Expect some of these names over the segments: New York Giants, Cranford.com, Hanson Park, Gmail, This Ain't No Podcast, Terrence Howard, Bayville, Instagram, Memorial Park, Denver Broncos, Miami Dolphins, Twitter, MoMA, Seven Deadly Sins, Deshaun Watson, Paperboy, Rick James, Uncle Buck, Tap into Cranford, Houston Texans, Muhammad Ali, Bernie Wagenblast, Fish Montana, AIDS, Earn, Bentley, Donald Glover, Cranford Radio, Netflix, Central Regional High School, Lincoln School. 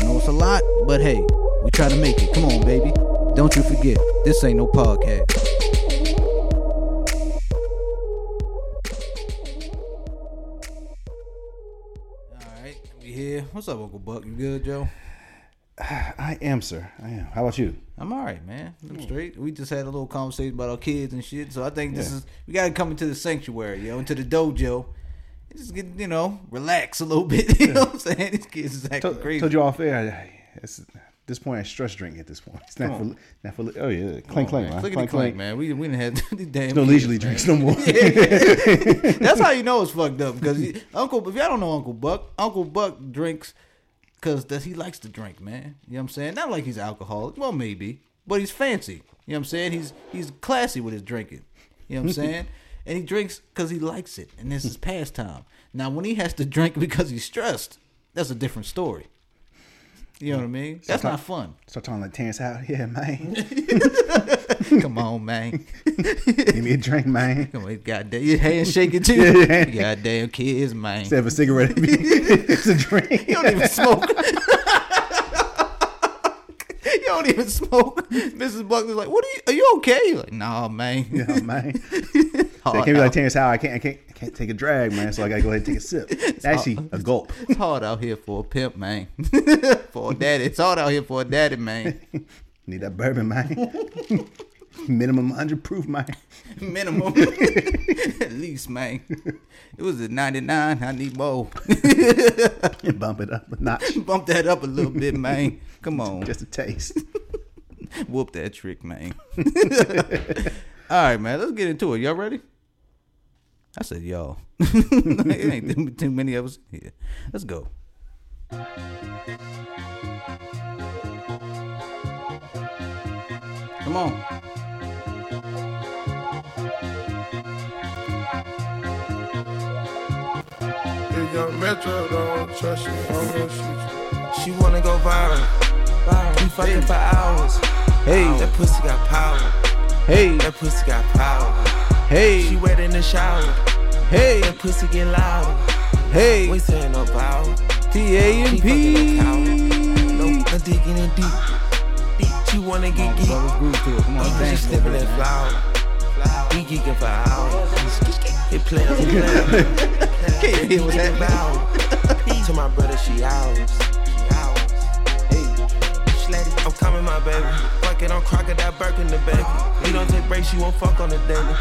I know it's a lot, but hey, we try to make it. Come on, baby. Don't you forget, this ain't no podcast. Yeah, what's up, Uncle Buck? You good, Joe? I am, sir. I am. How about you? I'm all right, man. I'm straight. We just had a little conversation about our kids and shit, so I think this is, we got to come into the sanctuary, yo, into the dojo. Just get, you know, relax a little bit. You know what I'm saying? These kids is acting crazy. Told you off air. It's, at this point, I stress drink at this point. It's not for oh, yeah. Clink, man. Clink, man. We didn't have these damn no kids, leisurely man. Drinks no more. Yeah. That's how you know it's fucked up. Because if y'all don't know Uncle Buck drinks because he likes to drink, man. You know what I'm saying? Not like he's alcoholic. Well, maybe. But he's fancy. You know what I'm saying? He's classy with his drinking. You know what I'm saying? And he drinks because he likes it. And this is pastime. Now, when he has to drink because he's stressed, that's a different story. You know what I mean? That's not fun. Start talking like Terrence Howard. Yeah, man. Come on, man. Give me a drink, man. Come on, goddamn. Your hands shaking, too. Yeah. Goddamn kids, man. Instead of a cigarette, it's a drink. You don't even smoke. You don't even smoke. Mrs. Buckley's like, "What are you okay?" You're like, "Nah, man." Yeah, man. So I can't be like Terrence Howard. I can't take a drag, man. So I gotta go ahead and take a sip. It's actually hard, a gulp. It's hard out here for a pimp, man. For a daddy. It's hard out here for a daddy, man. Need that bourbon, man. Minimum 100 proof, man. Minimum. At least, man. It was a 99. I need more. Bump it up a notch. Bump that up a little bit, man. Come on. Just a taste. Whoop that trick, man. All right, man. Let's get into it. Y'all ready? I said y'all. It ain't too many of us here. Let's go. Come on. If your metro don't trust you, I'm gonna shoot you. She wanna go viral. We fucking for hours. Hey, that pussy got power. Hey, that pussy got power. Hey, she wet in the shower. Hey, that pussy get loud. Hey, we sayin' no bow. T-A-M-P. No digging in deep. She wanna get geek. Come on, she sniffin' that flower. We geekin' for hours. It playin' on the flower. Can't hear what that bow. To my brother, she ours. I'm coming, my baby. Fuck it, I'm crocodile burkin' the baby. We don't take breaks, you won't fuck on the daily.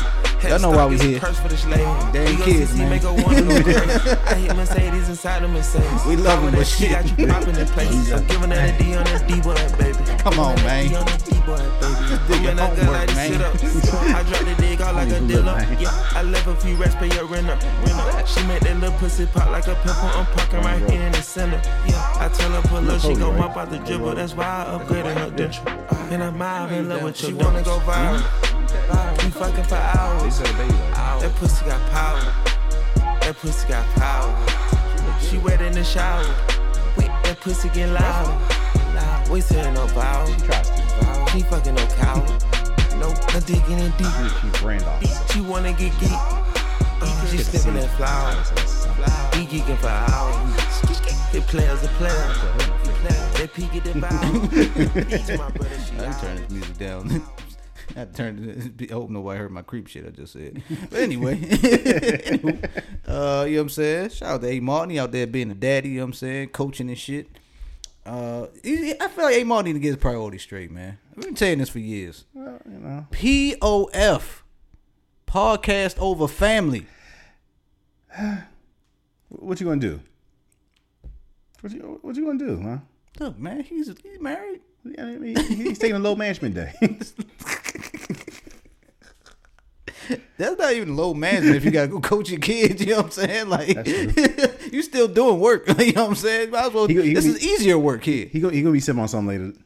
Y'all know why we here. Curse for this lady. Damn kids, man. Make her one of them crazy. I hit Mercedes inside of Mercedes. We love him, but shit. Got you poppin' in places. I'm giving her the D on that D-boy, baby. Come on, man. Doing that good like this shit up. I dropped the dig all like a dealer. I left a few racks, pay your rent up. She made that little pussy pop like a pimple. I'm parking right here in the center. I tell her pull up, she gon' mop out the dribble. That's why I upgraded her denture. And I'm mild in love with you. She wanna go viral. We fucking for hours. That pussy got power. That pussy got power. She wet in the shower. That pussy get loud. We sayin' no bow. She fucking no cow. Nope, I'm digging in deep. She wanna get geek. She sniffin' that flower. We geekin' for hours. It players a player. They peek at the bow. I turned this music down. I turned it. I hope nobody heard my creep shit I just said. But anyway, you know what I'm saying? Shout out to A Martin. He out there being a daddy. You know what I'm saying? Coaching and shit. I feel like A Martin need to get his priorities straight, man. I've been saying this for years. Well, you know. POF, podcast over family. What you gonna do? What you gonna do, huh? Look, man, he's married. Yeah, I mean, he's taking a low management day. That's not even low management if you got to go coach your kids. You know what I'm saying? Like, you still doing work. You know what I'm saying? Might as well, this is easier work here. He's going to be sitting on something later.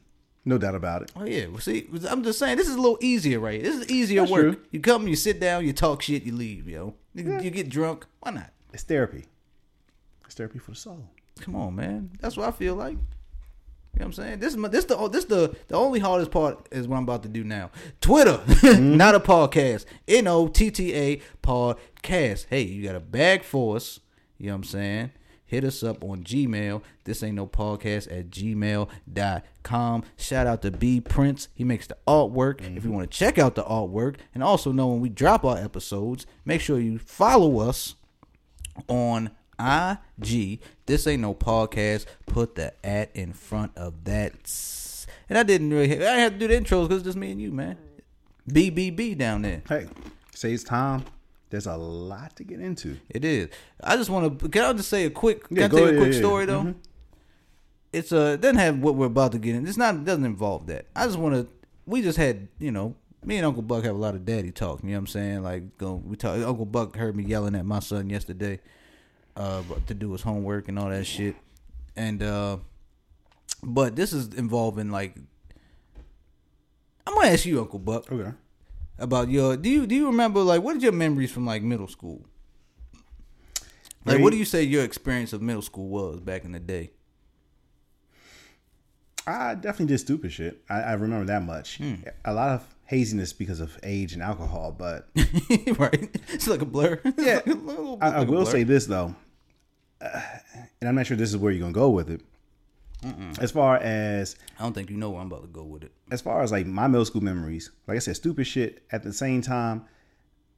No doubt about it. Oh, yeah. Well, see, I'm just saying, this is a little easier, right? This is easier That's work. True. You come, you sit down, you talk shit, you leave, yo. You get drunk. Why not? It's therapy. It's therapy for the soul. Come on, man. That's what I feel like. You know what I'm saying? This is the only hardest part is what I'm about to do now. Twitter, Not a podcast. NOTTA podcast. Hey, you got a bag for us. You know what I'm saying? Hit us up on Gmail. This ain't no podcast at gmail.com. Shout out to B Prince. He makes the artwork. Mm-hmm. If you want to check out the artwork and also know when we drop our episodes, make sure you follow us on IG. This ain't no podcast. Put the at in front of that. And I had to do the intros because it's just me and you, man. BBB down there. Hey, saves time. There's a lot to get into. It is. I just want to. Can I just say a quick? Yeah, can I tell you a quick story though? Mm-hmm. It doesn't have what we're about to get in. It doesn't involve that. I just want to. We just had, you know, me and Uncle Buck have a lot of daddy talk. You know what I'm saying? Like, we talk. Uncle Buck heard me yelling at my son yesterday to do his homework and all that shit. And but this is involving, like, I'm gonna ask you, Uncle Buck. Okay. About your, do you remember, like, what are your memories from, like, middle school? Like, what do you say your experience of middle school was back in the day? I definitely did stupid shit. I remember that much. A lot of haziness because of age and alcohol, but right, it's like a blur. Yeah, like I will say this though, and I'm not sure this is where you're gonna go with it. Mm-mm. As far as, I don't think you know where I'm about to go with it. As far as, like, my middle school memories, like I said, stupid shit. At the same time,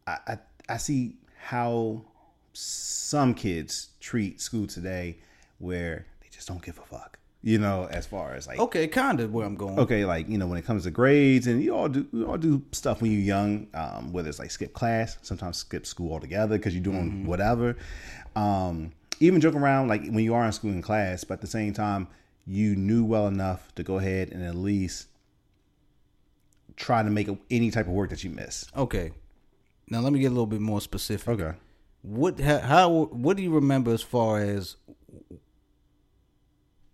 I see how some kids treat school today, where they just don't give a fuck. You know, as far as, like, okay, kind of where I'm going. Okay, like, you know, when it comes to grades, and we all do stuff when you're young, whether it's like skip class, sometimes skip school altogether because you're doing whatever. Even joking around, like, when you are in school and class, but at the same time, you knew well enough to go ahead and at least try to make any type of work that you miss. Okay. Now, let me get a little bit more specific. Okay. What do you remember as far as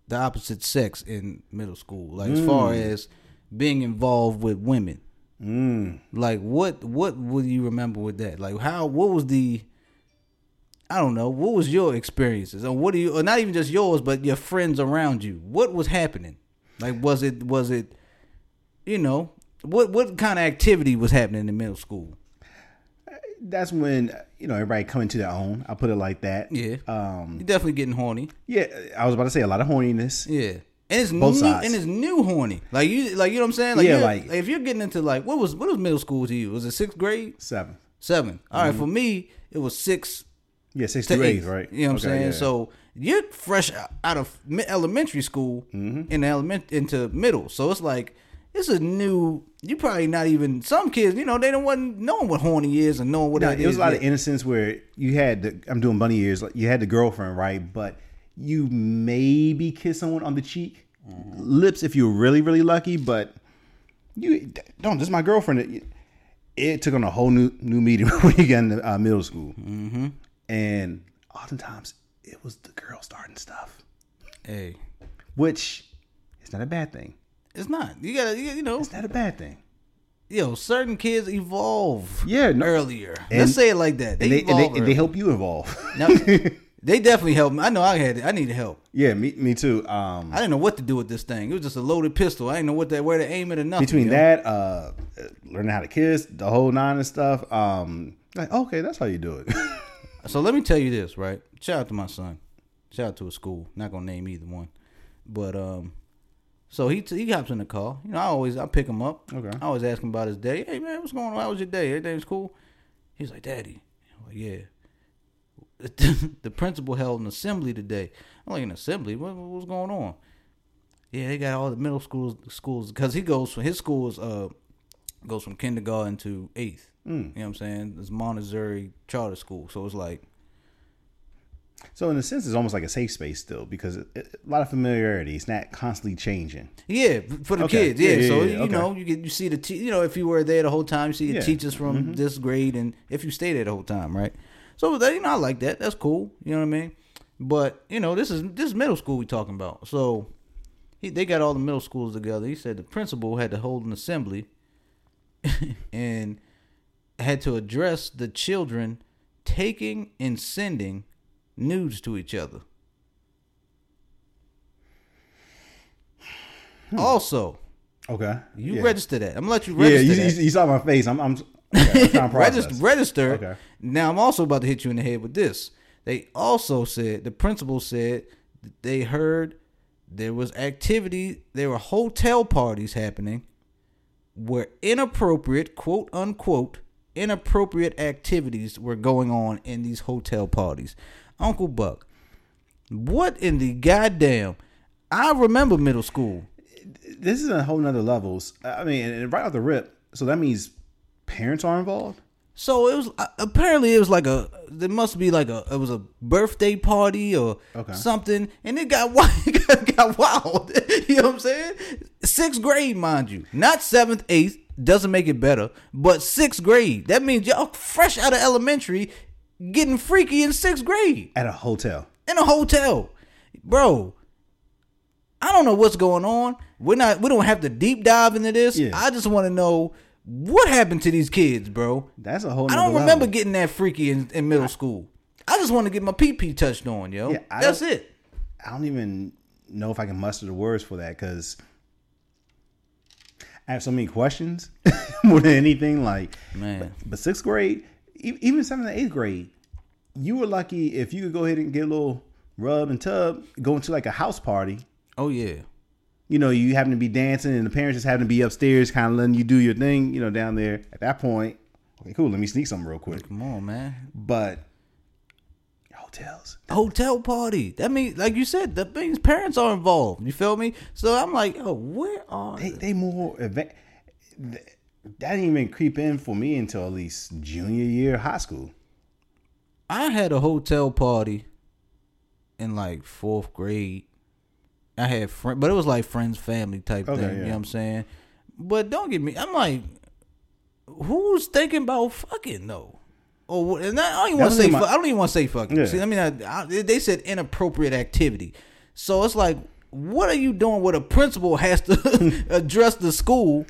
the opposite sex in middle school? Like, as far as being involved with women. Like, what would you remember with that? Like, what was the... I don't know. What was your experiences, or or not even just yours, but your friends around you? What was happening? Like, was it, you know, what kind of activity was happening in middle school? That's when, you know, everybody coming to their own. I put it like that. Yeah. You're definitely getting horny. Yeah. I was about to say a lot of horniness. Yeah. And it's both new sides. And it's new horny. Like, you know what I'm saying? Like, yeah. Like, if you're getting into, like, what was middle school to you? Was it 6th grade? 7. All right. For me, it was 6. Yeah, 6 to 8, right? You know what I'm saying? Yeah. So you're fresh out of elementary school into middle. So it's like, this is new. You probably not even, some kids, you know, they don't wasn't knowing what horny is and knowing what it is. It was a lot of innocence where you had, I'm doing bunny ears, like, you had the girlfriend, right? But you maybe kiss someone on the cheek, lips if you're really, really lucky, but this is my girlfriend. It took on a whole new medium when you got into middle school. Mm-hmm. And oftentimes, it was the girl starting stuff. Hey. Which is not a bad thing. It's not. You gotta, you know. It's not a bad thing. Yo, certain kids evolve earlier. Let's say it like that. They help you evolve. Now, they definitely helped me. I know I needed help. Yeah, me too. I didn't know what to do with this thing. It was just a loaded pistol. I didn't know where to aim it or nothing. Between that, learning how to kiss, the whole nine and stuff. Like, okay, that's how you do it. So let me tell you this, right? Shout out to my son. Shout out to his school. Not gonna name either one, but so he hops in the car. You know, I pick him up. Okay. I always ask him about his day. Hey man, what's going on? How was your day? Everything's cool. He's like, Daddy. I'm like, yeah. The principal held an assembly today. I'm like, an assembly? What's going on? Yeah, they got all the middle schools because he goes from his school is goes from kindergarten to 8th. You know what I'm saying? It's Montessori Charter School. So it's like, So in a sense, it's almost like a safe space still because a lot of familiarity. It's not constantly changing. Yeah, for the kids. Yeah, so you know, you see the if you were there the whole time, you see the teachers from this grade, and if you stay there the whole time, right? So that, I like that. That's cool. You know what I mean? But this is middle school we talking about. So they got all the middle schools together. He said the principal had to hold an assembly and had to address the children taking and sending nudes to each other. Also, register that. I'm gonna let you register. Yeah, you saw my face. I'm trying to process. Register. Okay. Now I'm also about to hit you in the head with this. They also said the principal said they heard there was activity. There were hotel parties happening where inappropriate, quote unquote, inappropriate activities were going on in these hotel parties. Uncle Buck, what in the goddamn? I remember middle school. This is a whole nother levels. I mean, and right off the rip. So that means parents are involved. So it was apparently it was a birthday party or something, and it got wild. You know what I'm saying? 6th grade, mind you, not 7th, 8th. Doesn't make it better, but 6th grade. That means y'all fresh out of elementary, getting freaky in 6th grade at a hotel. In a hotel, bro. I don't know what's going on. We don't have to deep dive into this. Yeah. I just want to know what happened to these kids, bro. That's a whole nother level. I don't remember getting that freaky in middle school. I just want to get my pee touched on, yo. Yeah, that's it. I don't even know if I can muster the words for that because I have so many questions more than anything. Like, man, but 6th grade, even 7th and 8th grade, you were lucky if you could go ahead and get a little rub and tub, go into like a house party. Oh yeah, you happen to be dancing and the parents just happen to be upstairs, kind of letting you do your thing, down there. At that point, okay, cool. Let me sneak something real quick. Come on, man. But hotel party. That means, like you said, that means parents are involved. You feel me? So I'm like, where are they more? That didn't even creep in for me until at least junior year high school. I had a hotel party in like 4th grade. I had friends, but it was like friends, family type thing. Yeah. You know what I'm saying? But don't get me. I'm like, who's thinking about fucking though? Oh, and I don't even want to say fucking. Yeah. See, I mean, they said inappropriate activity, so it's like, what are you doing? Where a principal has to address the school,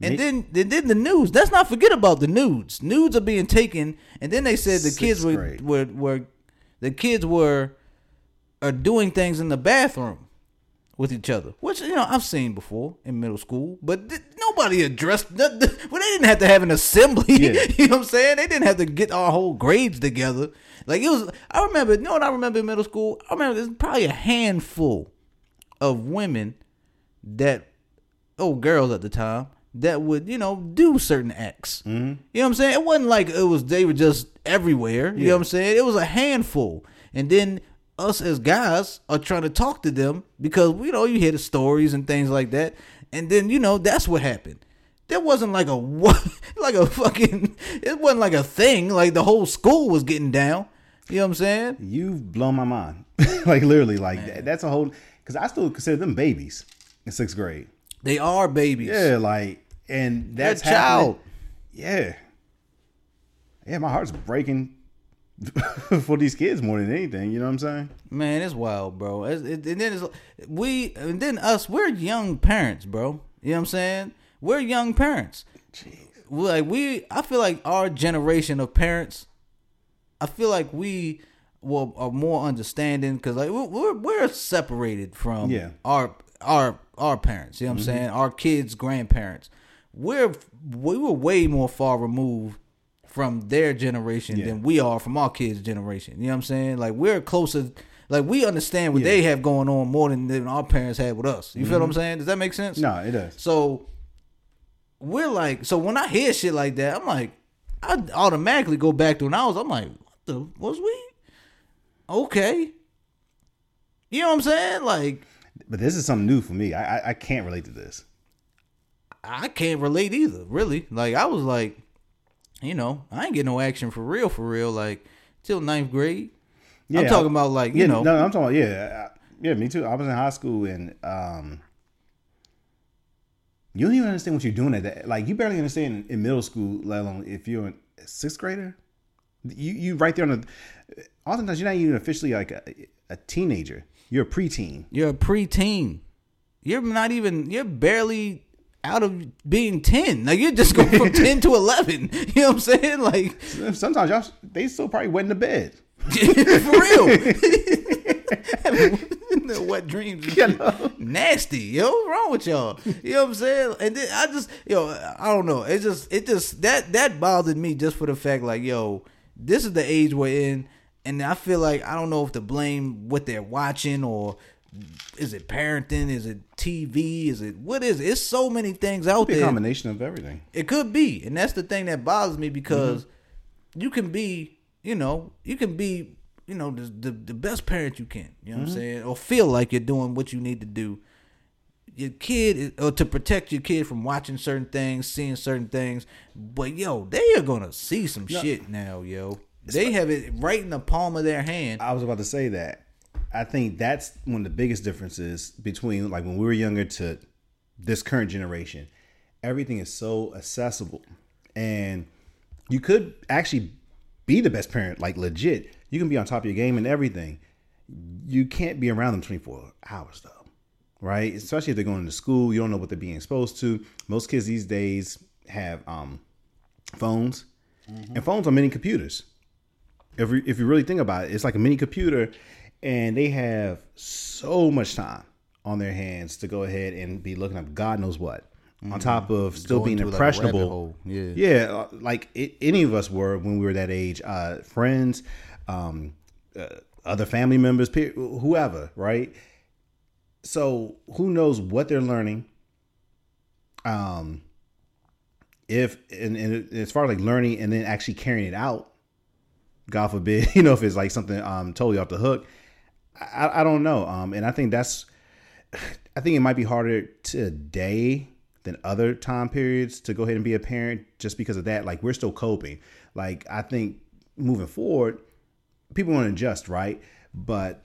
and then the nudes. Let's not forget about the nudes. Nudes are being taken, and then they said the kids are doing things in the bathroom with each other, which I've seen before in middle school, but nobody addressed. Well, they didn't have to have an assembly. Yeah. You know what I'm saying? They didn't have to get our whole grades together. Like it was. I remember. You know what I remember in middle school? I remember there's probably a handful of women girls at the time that would do certain acts. Mm-hmm. You know what I'm saying? It wasn't like it was. They were just everywhere. You know what I'm saying? It was a handful, and then us as guys are trying to talk to them because you hear the stories and things like that, and then that's what happened. There wasn't like it wasn't like a thing. Like the whole school was getting down. You know what I'm saying? You've blown my mind. Like literally, like that's a whole. Because I still consider them babies in 6th grade. They are babies. Yeah, like and that's how. Child. Yeah. Yeah, my heart's breaking. For these kids more than anything, you know what I'm saying? Man, it's wild, bro. We're young parents, bro. You know what I'm saying? We're young parents. Jeez. I feel like our generation of parents, I feel like we are more understanding because like we're separated from our parents. You know what I'm saying? Our kids' grandparents. We were way more far removed from their generation than we are from our kids' generation. You know what I'm saying? Like we're closer. Like we understand what they have going on more than our parents had with us. You feel what I'm saying? Does that make sense? No, it does. So we're like, so when I hear shit like that, I'm like, I automatically go back to when I was. I'm like, was we okay? You know what I'm saying? Like, but this is something new for me. I can't relate to this. I can't relate either. Really? Like I was like. I ain't get no action for real, like till 9th grade. Yeah, I'm talking about like, you know. No, I'm talking about, yeah. Yeah, me too. I was in high school and you don't even understand what you're doing at that. Like, you barely understand in middle school, let alone if you're a sixth grader. You right there on the. Oftentimes, you're not even officially like a teenager. You're a preteen. You're not even. You're barely out of being 10. Like, you're just going from 10 to 11. You know what I'm saying? Like, sometimes y'all, they still probably went to bed. For real. Wet dreams, you know? Nasty, yo. What's wrong with y'all? You know what I'm saying? And then I just, yo, I don't know. It just that bothered me just for the fact, like, yo, this is the age we're in, and I feel like I don't know if to blame what they're watching or is it parenting, is it TV, is it what is it? It's so many things out there. It could be a combination of everything. It could be, and that's the thing that bothers me because you can be, you know, the best parent you can, you know what I'm saying? Or feel like you're doing what you need to do. Your kid, or to protect your kid from watching certain things, seeing certain things. But, yo, they are going to see some shit now, yo. They have it right in the palm of their hand. I was about to say that. I think that's one of the biggest differences between, like, when we were younger to this current generation. Everything is so accessible. And you could actually be the best parent, like, legit. You can be on top of your game and everything. You can't be around them 24 hours, though, right? Especially if they're going to school. You don't know what they're being exposed to. Most kids these days have phones. And phones are mini computers. If you really think about it, it's like a mini computer. And they have so much time on their hands to go ahead and be looking up God knows what. On top of still being impressionable. Like yeah, like any of us were when we were that age. Friends. Other family members, whoever, right? So who knows what they're learning? If as far as like learning and then actually carrying it out, God forbid, you know, if it's like something totally off the hook, I don't know. And I think I think it might be harder today than other time periods to go ahead and be a parent just because of that. Like we're still coping. Like I think moving forward. People want to adjust, right? But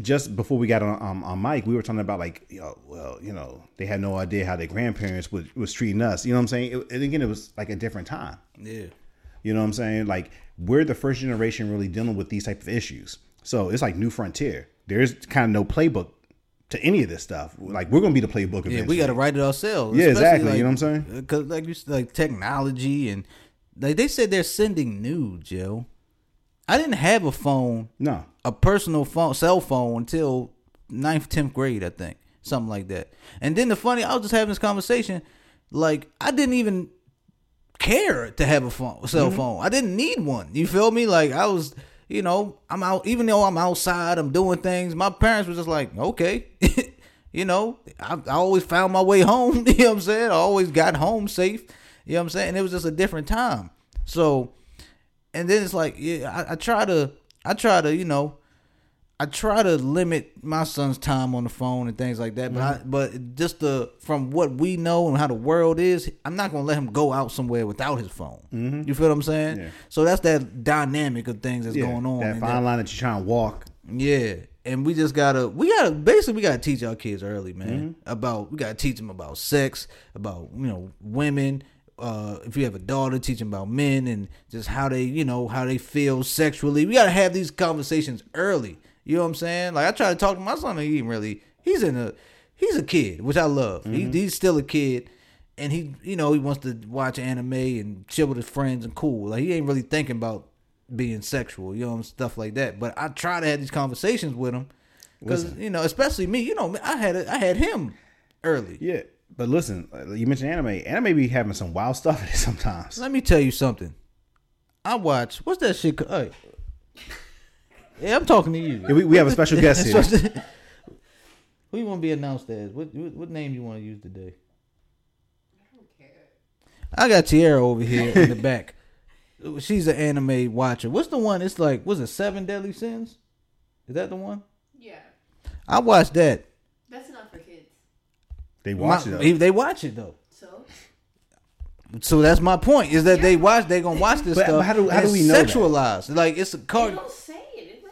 just before we got on mic, we were talking about like, they had no idea how their grandparents was treating us. You know what I'm saying? And again, it was like a different time. Yeah. You know what I'm saying? Like we're the first generation really dealing with these type of issues. So it's like new frontier. There's kind of no playbook to any of this stuff. Like we're going to be the playbook eventually. Yeah, we got to write it ourselves. Yeah, exactly. Like, you know what I'm saying? Because like you said, like technology and like they said they're sending nudes, yo. I didn't have a phone, a personal phone, cell phone until 9th, 10th grade, I think, something like that. And then I was just having this conversation, like I didn't even care to have a cell phone. I didn't need one. You feel me? Like I was, you know, I'm out, even though I'm outside, I'm doing things. My parents were just like, okay, you know, I always found my way home. You know what I'm saying? I always got home safe. You know what I'm saying? And it was just a different time. So. And then it's like, yeah, I try to limit my son's time on the phone and things like that. But just from what we know and how the world is, I'm not going to let him go out somewhere without his phone. You feel what I'm saying? Yeah. So that's that dynamic of things that's going on. That fine line that you're trying to walk. Yeah. And we just gotta teach our kids early, man, we got to teach them about sex, about, you know, women. If you have a daughter, teach them about men and just how they feel sexually. We got to have these conversations early. You know what I'm saying? Like I try to talk to my son. And he's a kid, which I love. He's still a kid. And he wants to watch anime and chill with his friends and cool. Like he ain't really thinking about being sexual, you know, and stuff like that. But I try to have these conversations with him because, you know, especially me, you know, I had him early. Yeah. But listen, you mentioned anime. Anime be having some wild stuff in it sometimes. Let me tell you something. I watch... What's that shit? Hey. Yeah, I'm talking to you. Yeah, we have a special guest here. Who you want to be announced as? What name you want to use today? I don't care. I got Tierra over here in the back. She's an anime watcher. What's the one? It's like... Was it Seven Deadly Sins? Is that the one? Yeah. I watched that. That's not for kids. They watch it though. So that's my point. Is that they gonna watch this stuff? But how do we know sexualized? That? Like it's a card. They don't say it. It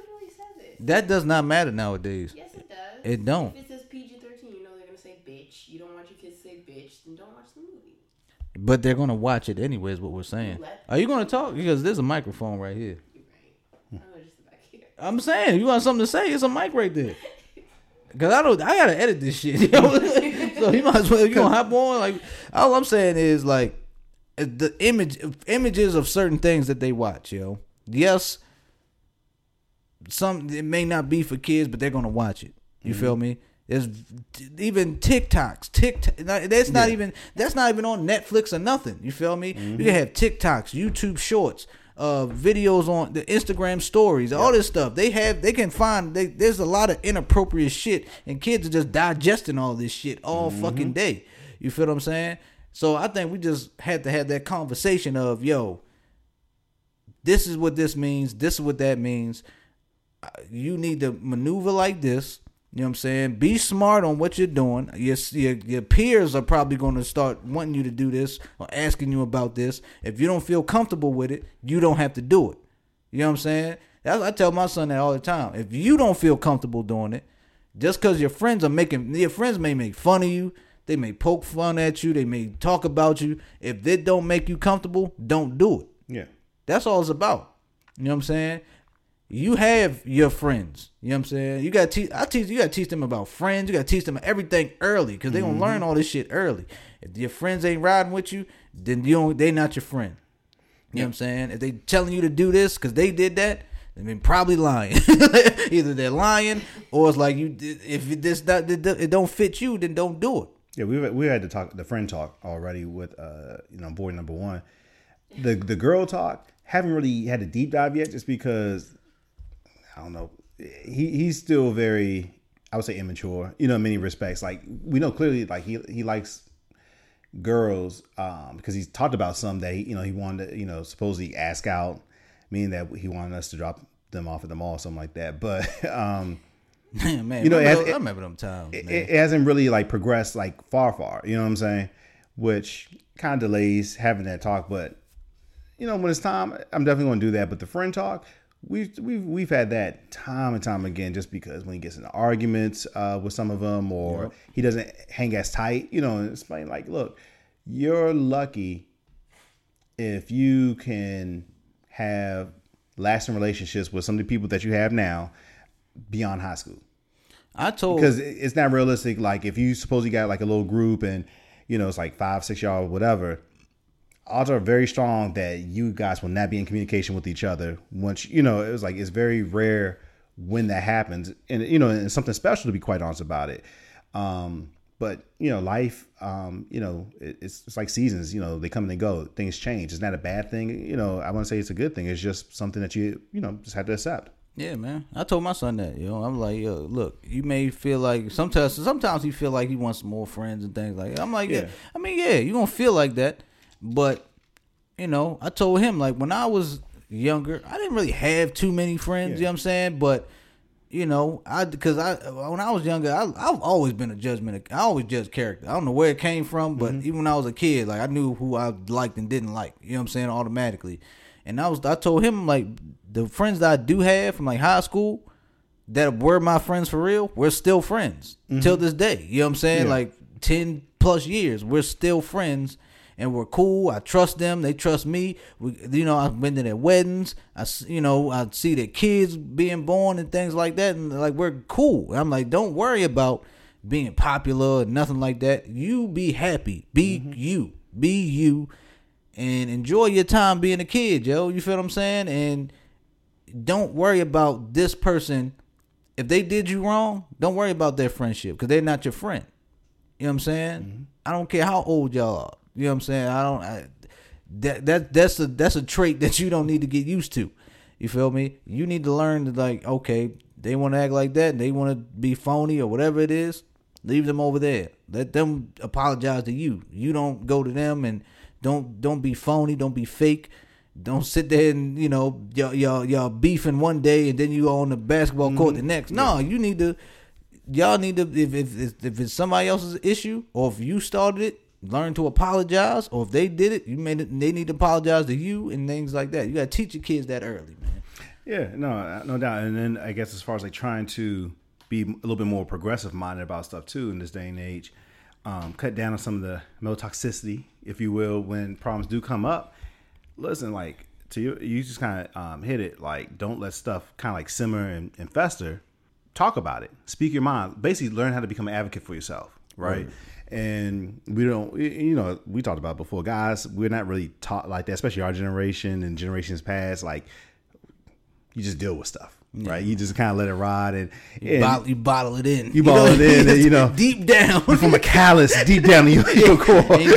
That does not matter nowadays. Yes, it does. It don't. If it says PG-13, you know they're going to say bitch. You don't want your kids to say bitch, then don't watch the movie. But they're going to watch it anyways, what we're saying. Are you going to talk? Because there's a microphone right here. You're right. I was just back here. I'm saying, if you want something to say, it's a mic right there. Because I got to edit this shit. You know? So you might as well, if you're going to hop on. Like, all I'm saying is, like, the images of certain things that they watch, yo. Yes, some it may not be for kids, but they're gonna watch it. You feel me? There's even TikToks. That's not even on Netflix or nothing. You feel me? You can have TikToks, YouTube Shorts, videos on the Instagram stories, all this stuff. There's a lot of inappropriate shit, and kids are just digesting all this shit all fucking day. You feel what I'm saying? So I think we just had to have that conversation of, yo, this is what this means. This is what that means. You need to maneuver like this. You know what I'm saying? Be smart on what you're doing. Your peers are probably going to start wanting you to do this or asking you about this. If you don't feel comfortable with it, you don't have to do it. You know what I'm saying? I tell my son that all the time. If you don't feel comfortable doing it, just because your friends may make fun of you. They may poke fun at you. They may talk about you. If they don't make you comfortable, don't do it. Yeah. That's all it's about. You know what I'm saying? You have your friends. You know what I'm saying? You got to teach them about friends. You got to teach them everything early because they're going to learn all this shit early. If your friends ain't riding with you, then they're not your friend. You know what I'm saying? If they telling you to do this because they did that, they've been probably lying. Either they're lying or it's like if it don't fit you, then don't do it. Yeah, we had to talk the friend talk already with boy number one. The girl talk haven't really had a deep dive yet, just because I don't know. He's still very, I would say, immature. You know, in many respects. Like we know clearly, like he likes girls because he's talked about some that he wanted to, supposedly ask out, meaning that he wanted us to drop them off at the mall, or something like that. But man, I remember them times. It hasn't really progressed far. You know what I'm saying? Which kind of delays having that talk. But when it's time, I'm definitely going to do that. But the friend talk, we've had that time and time again. Just because when he gets into arguments with some of them, or he doesn't hang as tight, and explain look, you're lucky if you can have lasting relationships with some of the people that you have now. Beyond high school, because it's not realistic. Like if you supposedly got a little group and it's 5-6 y'all whatever, odds are very strong that you guys will not be in communication with each other. Once it was it's very rare when that happens, and and it's something special to be quite honest about it. But life, it's like seasons. They come and they go. Things change. It's not a bad thing. I wouldn't say it's a good thing. It's just something that you just have to accept. Yeah, man. I told my son that, I'm like, yo, look, you may feel like sometimes he feel like he wants more friends and things like that. I'm like, yeah. I mean, yeah, you're going to feel like that. But, I told him, when I was younger, I didn't really have too many friends, you know what I'm saying? But, when I was younger, I've always been a judgment. I always judge character. I don't know where it came from, but even when I was a kid, I knew who I liked and didn't like, you know what I'm saying, automatically. And I told him, the friends that I do have from high school that were my friends for real, we're still friends till this day. You know what I'm saying? Yeah. 10 plus years, we're still friends and we're cool. I trust them. They trust me. We, I've been to their weddings. I see their kids being born and things like that. And we're cool. I'm like, don't worry about being popular or nothing like that. You be happy. Be you. Be you. And enjoy your time being a kid, yo. You feel what I'm saying? And don't worry about this person. If they did you wrong, don't worry about their friendship because they're not your friend. You know what I'm saying? I don't care how old y'all are. You know what I'm saying? That's a trait that you don't need to get used to. You feel me? You need to learn to okay, they want to act like that. And they want to be phony or whatever it is. Leave them over there. Let them apologize to you. You don't go to them and Don't be phony. Don't be fake. Don't sit there and y'all beefing one day and then you on the basketball court the next. No, you need to. Y'all need to. If it's somebody else's issue or if you started it, learn to apologize. Or if they did it, they need to apologize to you and things like that. You gotta teach your kids that early, man. Yeah, no doubt. And then I guess as far as like trying to be a little bit more progressive minded about stuff too in this day and age, cut down on some of the male toxicity, if you will, when problems do come up. Listen, like to you, you just kind of hit it. Like, don't let stuff kind of like simmer and fester. Talk about it. Speak your mind. Basically, learn how to become an advocate for yourself, right? Mm-hmm. And we don't, you know, we talked about it before, guys. We're not really taught like that, especially our generation and generations past. Like, you just deal with stuff, yeah, right? You just kind of let it ride, and you bottle it in. You bottle it in, and you know, deep down, from a callous, deep down in your core. And you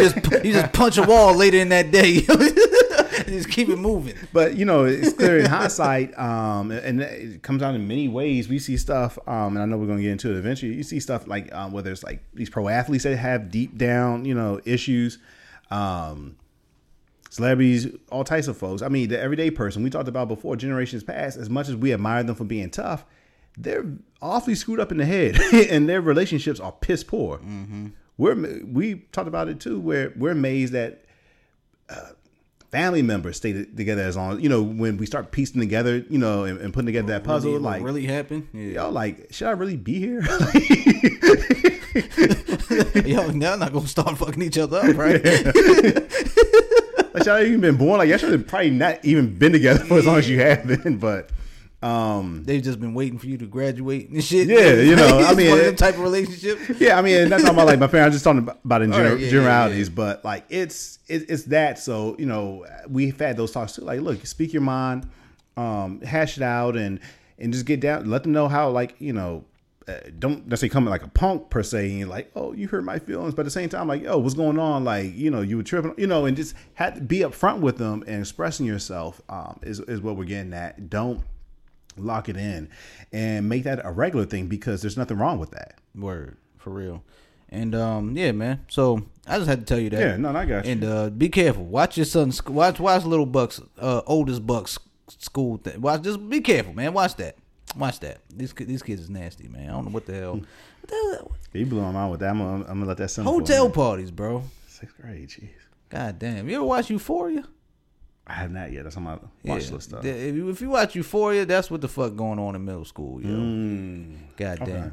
just punch a wall later in that day. Just keep it moving. But you know, it's clear in hindsight, and it comes out in many ways. We see stuff, and I know we're gonna get into it eventually. You see stuff like whether it's like these pro athletes that have deep down, you know, issues, celebrities, all types of folks. I mean, the everyday person we talked about before, generations past. As much as we admire them for being tough, they're awfully screwed up in the head, and their relationships are piss poor. Mm-hmm. We talked about it too, where we're amazed that. Family members stay together as long, you know, when we start piecing together, you know, and putting together that puzzle, really, like really happened. Yeah. Y'all like, should I really be here? Yo, they're not gonna start fucking each other up, right? Yeah. Like, y'all even been born? Like, y'all should have probably not even been together for as long as you have been, but they've just been waiting for you to graduate and shit. Yeah, you know, I mean, one of them type of relationship. Yeah, I mean, not talking about like my parents. I'm just talking about in generalities, yeah. But like it's that. So you know, we've had those talks too. Like, look, speak your mind, hash it out, and just get down. Let them know how, like, you know, don't necessarily come like a punk per se. And you're like, oh, you hurt my feelings, but at the same time, like, oh, what's going on? Like, you know, you were tripping, you know, and just had to be upfront with them and expressing yourself is what we're getting at. Don't lock it in and make that a regular thing, because there's nothing wrong with that. Word, for real. And yeah, man, so I just had to tell you that. Yeah, no, I got you. And be careful. Watch your son. Watch little Buck's oldest Buck's school thing. Just be careful, man. Watch that. These kids is nasty, man. I don't know what the hell. You blew my mind with that. I'm gonna let that son. Hotel parties, bro. 6th grade, jeez. God damn. You ever watch Euphoria? I have not yet. That's on my watch list stuff. If you watch Euphoria, that's what the fuck going on in middle school, yo. God damn, okay.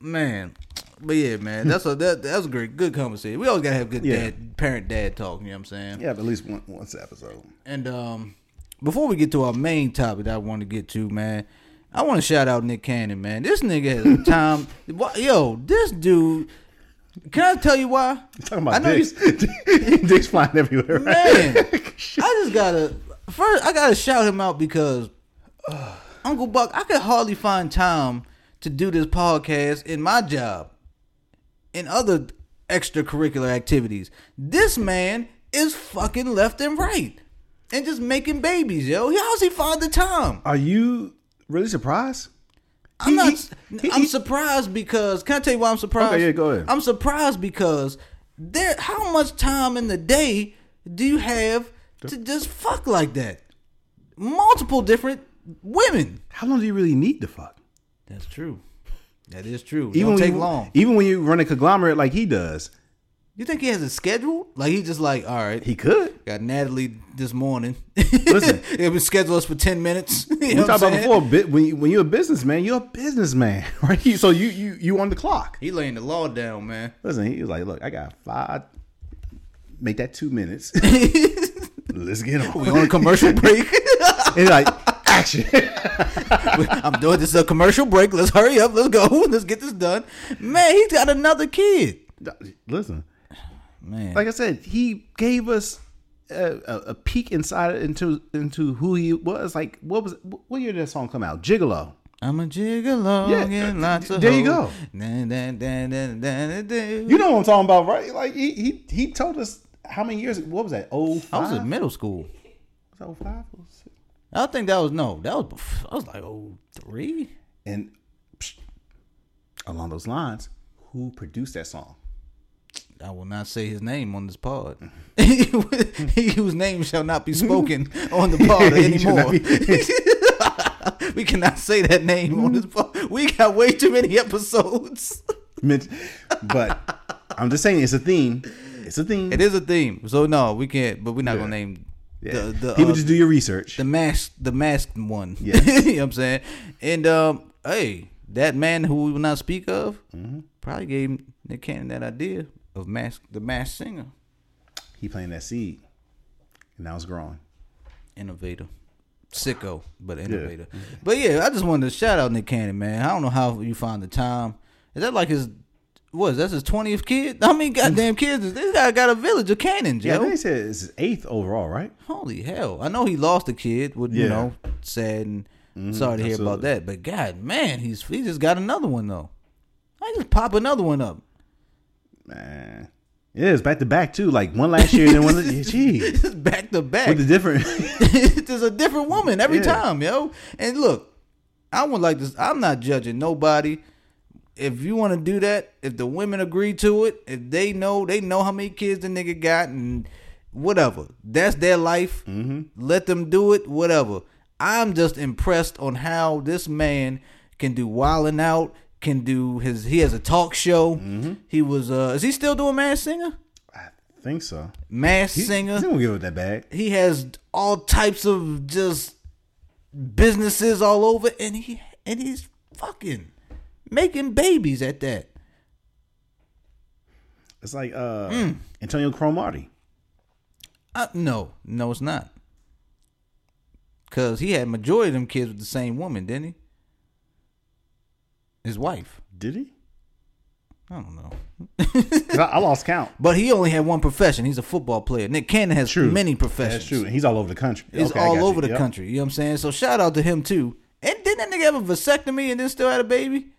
Man. But yeah, man, that was a good conversation. We always gotta have good parent-dad talk. You know what I'm saying? Yeah, but at least once an episode. And before we get to our main topic that I want to get to, man, I want to shout out Nick Cannon, man. This nigga has a time. Yo, this dude. Can I tell you why? You're talking about dicks. Dicks flying everywhere, right? Man, I gotta shout him out, because Uncle Buck, I could hardly find time to do this podcast in my job and other extracurricular activities. This man is fucking left and right and just making babies, yo. How's he find the time? Are you really surprised? I'm surprised because, can I tell you why I'm surprised? Okay, yeah, go ahead. I'm surprised because how much time in the day do you have to just fuck like that? Multiple different women. How long do you really need to fuck? That's true. That is true. It don't take long. Even when you run a conglomerate like he does. You think he has a schedule? Like, he's just like, all right. He could. Got Natalie this morning. Listen. It would schedule us for 10 minutes. You know, we talked about before, when you're a businessman, right? So you on the clock. He laying the law down, man. Listen, he was like, look, I got 5. Make that 2 minutes. Let's get on. We're on a commercial break. And like, action. I'm doing this is a commercial break. Let's hurry up. Let's go. Let's get this done. Man, he's got another kid. Listen. Man. Like I said, he gave us a peek inside into who he was. Like, what year did that song come out? Gigolo. I'm a gigolo. Yeah, and lots of there you go. You know what I'm talking about, right? Like he told us how many years. What was that? 05? I was in middle school. Was that 05? I think that was I was like 03. And along those lines, who produced that song? I will not say his name on this pod. He whose name shall not be spoken on the pod anymore. We cannot say that name on this pod. We got way too many episodes. But I'm just saying, it's a theme. It is a theme. So no, we can't. But we're not gonna name Yeah. People just do your research. The masked one. Yeah. You know what I'm saying? And hey, that man who we will not speak of probably gave Nick Cannon that idea of the masked singer. He planted that seed. And now it's growing. Innovator. Sicko, but innovator. Yeah. But yeah, I just wanted to shout out Nick Cannon, man. I don't know how you find the time. Is that like his... That's his 20th kid? I mean, goddamn kids. This guy got a village of cannons, yo. Yeah, I think he said it's his 8th overall, right? Holy hell. I know he lost a kid, you know, sad and sorry to hear about that. But God, man, he just got another one, though. I just pop another one up. Man. Yeah, it's back to back, too. Like, one last year, then one... Gee. It's back to back. With a different... There's a different woman every time, yo. And look, I would like this. I'm not judging nobody. If you want to do that, if the women agree to it, if they know how many kids the nigga got and whatever, that's their life. Mm-hmm. Let them do it, whatever. I'm just impressed on how this man can do Wildin' Out, can do his. He has a talk show. Mm-hmm. He was. Is he still doing Masked Singer? I think so. Masked Singer. He's gonna give it that bag. He has all types of just businesses all over, and he's fucking. Making babies at that. It's like Antonio Cromartie. No, it's not. Because he had majority of them kids with the same woman, didn't he? His wife. Did he? I don't know. I lost count. But he only had one profession. He's a football player. Nick Cannon has many professions. That's true. He's all over the country. He's all over the country. You know what I'm saying? So shout out to him, too. And didn't that nigga have a vasectomy and then still had a baby?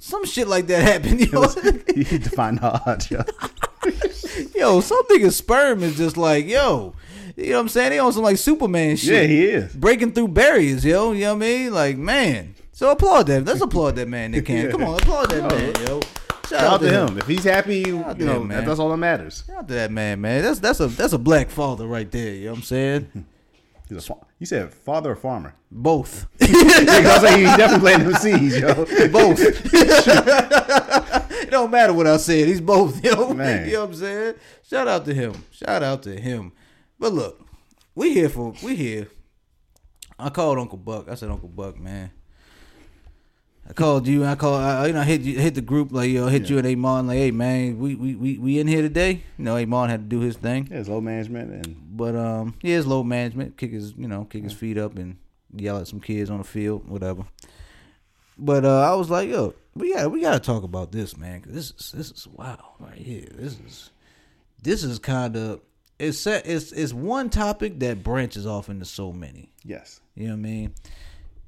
Some shit like that happened. Yo. You need to find out. Yo. Yo, some nigga's sperm is just like, yo. You know what I'm saying? They on some like Superman shit. Yeah, he is. Breaking through barriers, yo. You know what I mean? Like, man. So applaud that. Let's applaud that man, Nick Cannon. Yeah. Come on, applaud that man, yo. Shout out to him. If he's happy, you know, that's all that matters. Shout out to that man, man. That's a black father right there. You know what I'm saying? You said father or farmer? Both. I was like, he's definitely playing them seeds, yo. Both. It don't matter what I said. He's both, yo. Man. You know what I'm saying? Shout out to him. Shout out to him. But look, we here. I called Uncle Buck. I said, Uncle Buck, man. I called you. I hit the group like, yo, you and A Martin like, hey man, we in here today. You know, A Martin had to do his thing. Yeah, it's low management it's low management. Kick his feet up and yell at some kids on the field, whatever. But I was like, yo, we gotta talk about this, man. 'Cause this is wild right here. This is kind of it's one topic that branches off into so many. Yes, you know what I mean.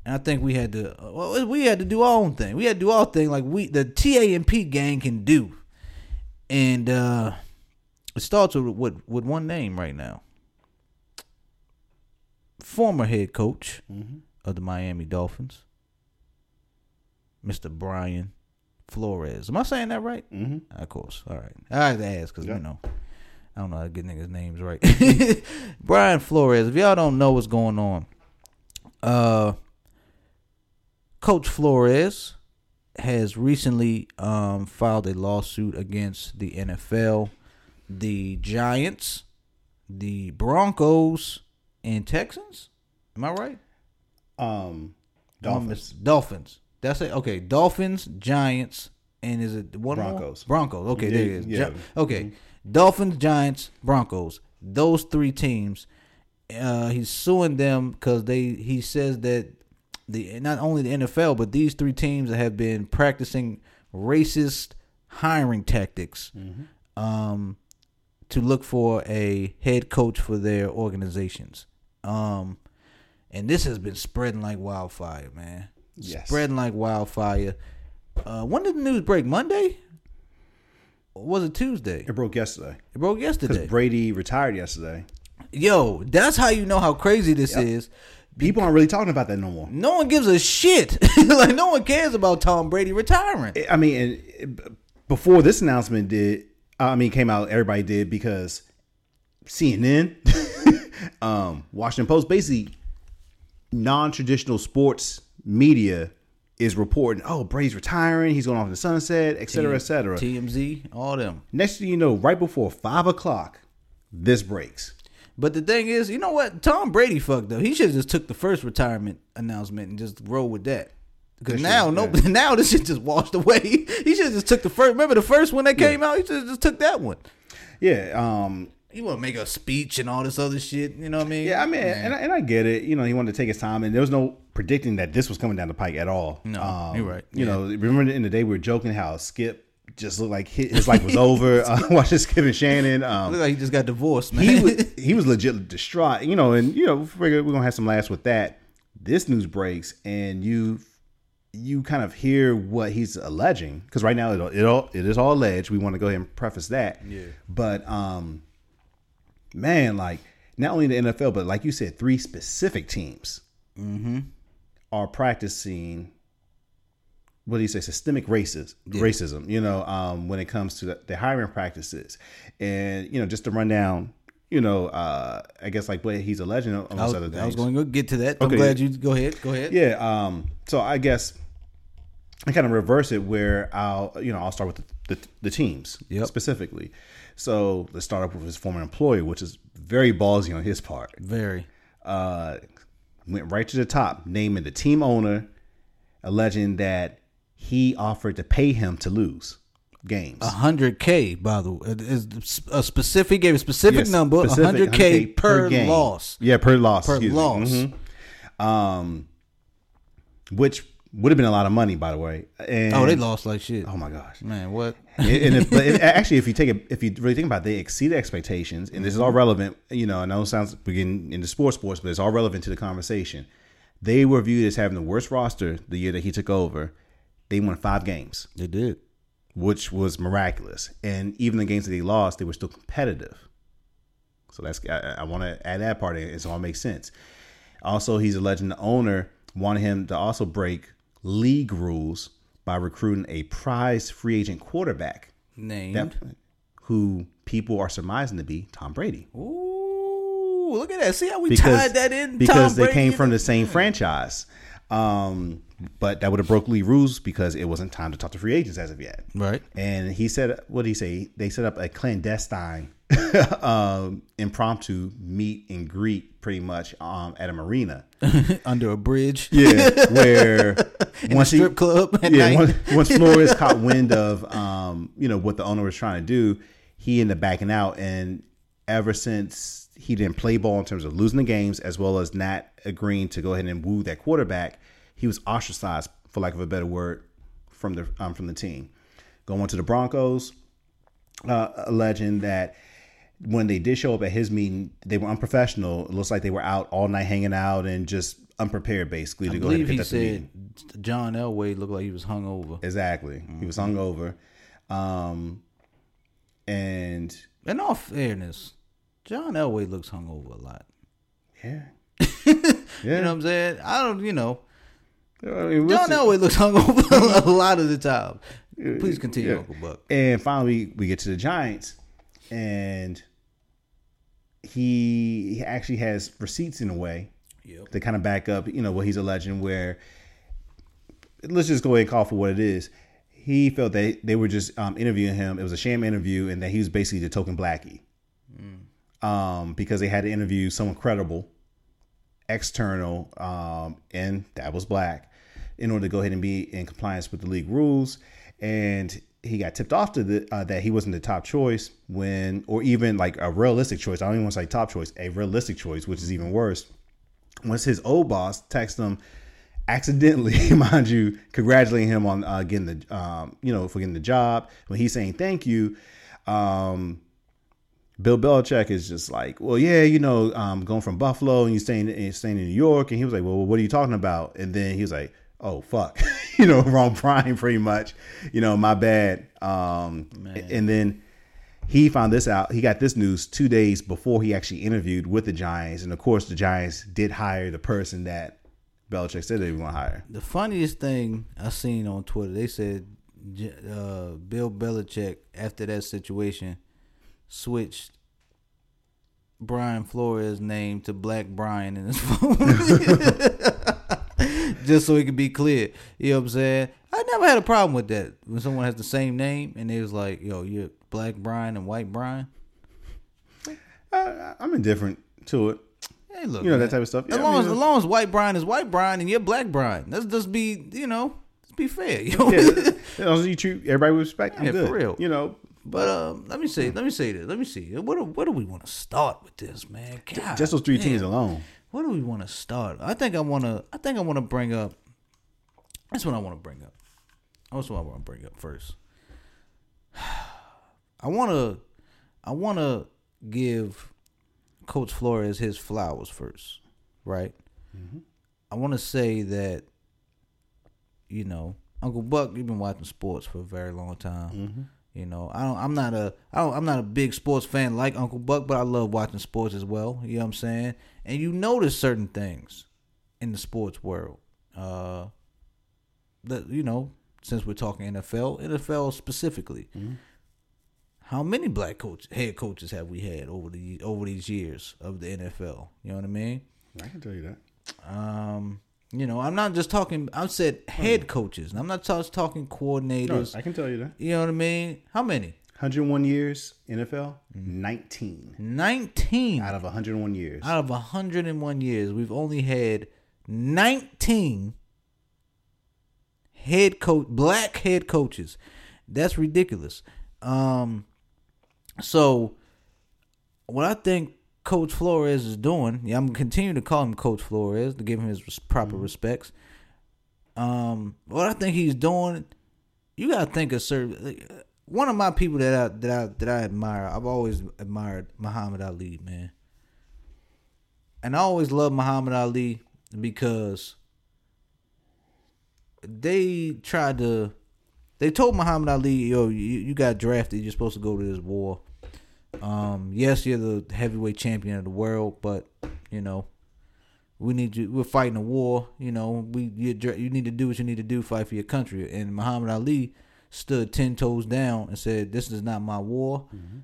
And I think we had to do our own thing. We had to do our thing like the T.A.M.P. gang can do. And it starts with one name right now. Former head coach of the Miami Dolphins, Mr. Brian Flores. Am I saying that right? Mm-hmm. Of course. All right. I have to ask because, you know, I don't know how to get niggas' names right. Brian Flores. If y'all don't know what's going on, Coach Flores has recently filed a lawsuit against the NFL, the Giants, the Broncos, and Texans. Am I right? Dolphins. That's it. Okay, Dolphins, Giants, and is it one Broncos? More? Broncos. Okay, yeah, there it is. Yeah. Okay, Dolphins, Giants, Broncos. Those three teams. He's suing them because he says that. Not only the NFL, but these three teams have been practicing racist hiring tactics to look for a head coach for their organizations. And this has been spreading like wildfire, man. Yes. Spreading like wildfire. When did the news break? Monday? Or was it Tuesday? It broke yesterday. Because Brady retired yesterday. Yo, that's how you know how crazy this is. People aren't really talking about that no more. No one gives a shit. Like, no one cares about Tom Brady retiring. I mean, before this announcement came out, everybody did because CNN, Washington Post, basically non-traditional sports media is reporting, oh, Brady's retiring. He's going off to the sunset, et cetera, et cetera. TMZ, all them. Next thing you know, right before 5 o'clock, this breaks. But the thing is, you know what? Tom Brady fucked up. He should have just took the first retirement announcement and just roll with that. Because now, now this shit just washed away. He should have just took the first. Remember the first one that came out? He should have just took that one. Yeah. He wanted to make a speech and all this other shit. You know what I mean? Yeah, I mean, and I get it. You know, he wanted to take his time. And there was no predicting that this was coming down the pike at all. No, you're right. You know, remember in the day we were joking how Skip just looked like his life was over. Watching Skip and Shannon. Looked like he just got divorced, man. He was legit distraught. You know, and, you know, we're going to have some laughs with that. This news breaks and you kind of hear what he's alleging, because right now it is all alleged. We want to go ahead and preface that. Yeah. But man, like not only the NFL, but like you said, three specific teams are practicing, what do you say, systemic racism, you know, when it comes to the hiring practices. And, you know, just to run down, you know, I guess like what he's alleging on those other things. I was going to get to that. Okay. I'm glad you go ahead. Yeah. So I guess I kind of reverse it where I'll start with the teams specifically. So let's start off with his former employer, which is very ballsy on his part. Very. Went right to the top, naming the team owner, alleging that he offered to pay him to lose games. $100K, by the way, gave a specific number, $100K per loss. Yeah, per loss. Per loss. Mm-hmm. Which would have been a lot of money, by the way. And, they lost like shit. Oh my gosh, man, what? Actually, if you really think about it, they exceeded expectations, and this is all relevant. You know, I know it sounds we're getting into sports, but it's all relevant to the conversation. They were viewed as having the worst roster the year that he took over. They won 5 games. They did. Which was miraculous. And even the games that they lost, they were still competitive. So that's, I want to add that part in. It all makes sense. Also, he's alleging the owner wanted him to also break league rules by recruiting a prize free agent quarterback. Named? Who people are surmising to be Tom Brady. Ooh, look at that. See how we tied that in? Because they came from the same franchise. But that would have broke league rules because it wasn't time to talk to free agents as of yet. Right. And he said, what did he say? They set up a clandestine impromptu meet and greet pretty much at a marina. Under a bridge. Yeah. Where once strip club. Once Flores caught wind of what the owner was trying to do, he ended up backing out, and ever since he didn't play ball in terms of losing the games as well as not agreeing to go ahead and woo that quarterback, he was ostracized, for lack of a better word, from the team. Going to the Broncos, alleging that when they did show up at his meeting, they were unprofessional. It looks like they were out all night hanging out and just unprepared, basically, to go ahead and pick up the meeting. John Elway looked like he was hungover. Exactly. Mm-hmm. He was hungover. And in all fairness, John Elway looks hungover a lot. Yeah. You know what I'm saying? John Elway looks hungover a lot of the time. Please continue, Uncle Buck. And finally, we get to the Giants, and he actually has receipts in a way to kind of back up, what he's alleging. Where let's just go ahead and call for what it is. He felt that they were just interviewing him. It was a sham interview, and that he was basically the token blackie, because they had to interview someone credible, external, and that was black, in order to go ahead and be in compliance with the league rules. And he got tipped off to that he wasn't the top choice, or even like a realistic choice. I don't even want to say top choice, a realistic choice, which is even worse. Once his old boss texted him accidentally, mind you, congratulating him on getting the, for getting the job, when he's saying thank you, Bill Belichick is just like, well, yeah, going from Buffalo and you're staying in New York. And he was like, well, what are you talking about? And then he was like, oh, fuck, wrong Brian, pretty much, my bad. And then he found this out. He got this news 2 days before he actually interviewed with the Giants. And of course, the Giants did hire the person that Belichick said they were going to hire. The funniest thing I seen on Twitter, they said Bill Belichick, after that situation, switched Brian Flores' name to Black Brian in his phone. Just so it could be clear. You know what I'm saying? I never had a problem with that. When someone has the same name and they was like, yo, you're Black Brian and White Brian. I'm indifferent to it. Hey, look, you know, man, that type of stuff. Yeah, as long as white Brian is white Brian and you're black Brian, let's just be, you know, let's be fair. You know? Yeah, as long as you treat everybody with respect, I'm good. For real, you know. But let me say this. Let me see. What do we want to start with this, man? God, just those three teams alone. What do we want to start? I think I want to bring up. That's what I want to bring up. That's what I want to bring up first. I want to give Coach Flores his flowers first, right? Mm-hmm. I want to say that, you know, Uncle Buck, you've been watching sports for a very long time. Mm-hmm. You know, I'm not a big sports fan like Uncle Buck, but I love watching sports as well. You know what I'm saying? And you notice certain things in the sports world. You know, since we're talking NFL specifically, mm-hmm. How many black head coaches have we had over these years of the NFL? You know what I mean? I can tell you that. You know, I'm not just talking. I said head coaches. And I'm not just talking coordinators. No, I can tell you that. You know what I mean? How many? 101 years NFL. Mm-hmm. 19. 19 out of 101 years. Out of 101 years, we've only had 19 black head coaches. That's ridiculous. So what I think Coach Flores is doing, I'm going to continue to call him Coach Flores to give him his proper respects. What I think he's doing, you got to think of one of my people that I admire. I've always admired Muhammad Ali, man. And I always loved Muhammad Ali because they told Muhammad Ali, yo, you got drafted, you're supposed to go to this war. Yes, you're the heavyweight champion of the world, but you know, we need you. We're fighting a war. You know, you need to do what you need to do, fight for your country. And Muhammad Ali stood 10 toes down and said, "This is not my war. Mm-hmm.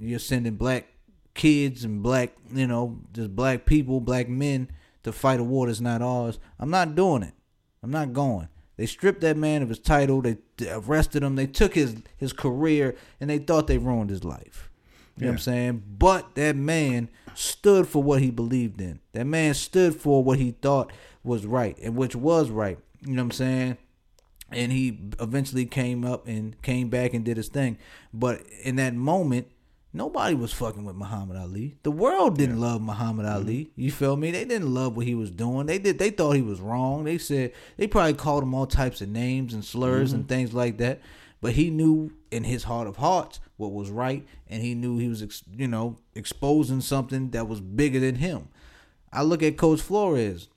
You're sending black kids and black, you know, just black people, black men to fight a war that's not ours. I'm not doing it. I'm not going." They stripped that man of his title. They arrested him. They took his career, and they thought they ruined his life. You know what I'm saying? But that man stood for what he believed in. That man stood for what he thought was right, and which was right. You know what I'm saying? And he eventually came back and did his thing. But in that moment, nobody was fucking with Muhammad Ali. The world didn't love Muhammad Ali. You feel me? They didn't love what he was doing. They thought he was wrong. They said they probably called him all types of names and slurs and things like that. But he knew in his heart of hearts what was right, and he knew he was exposing something that was bigger than him. I look at Coach Flores,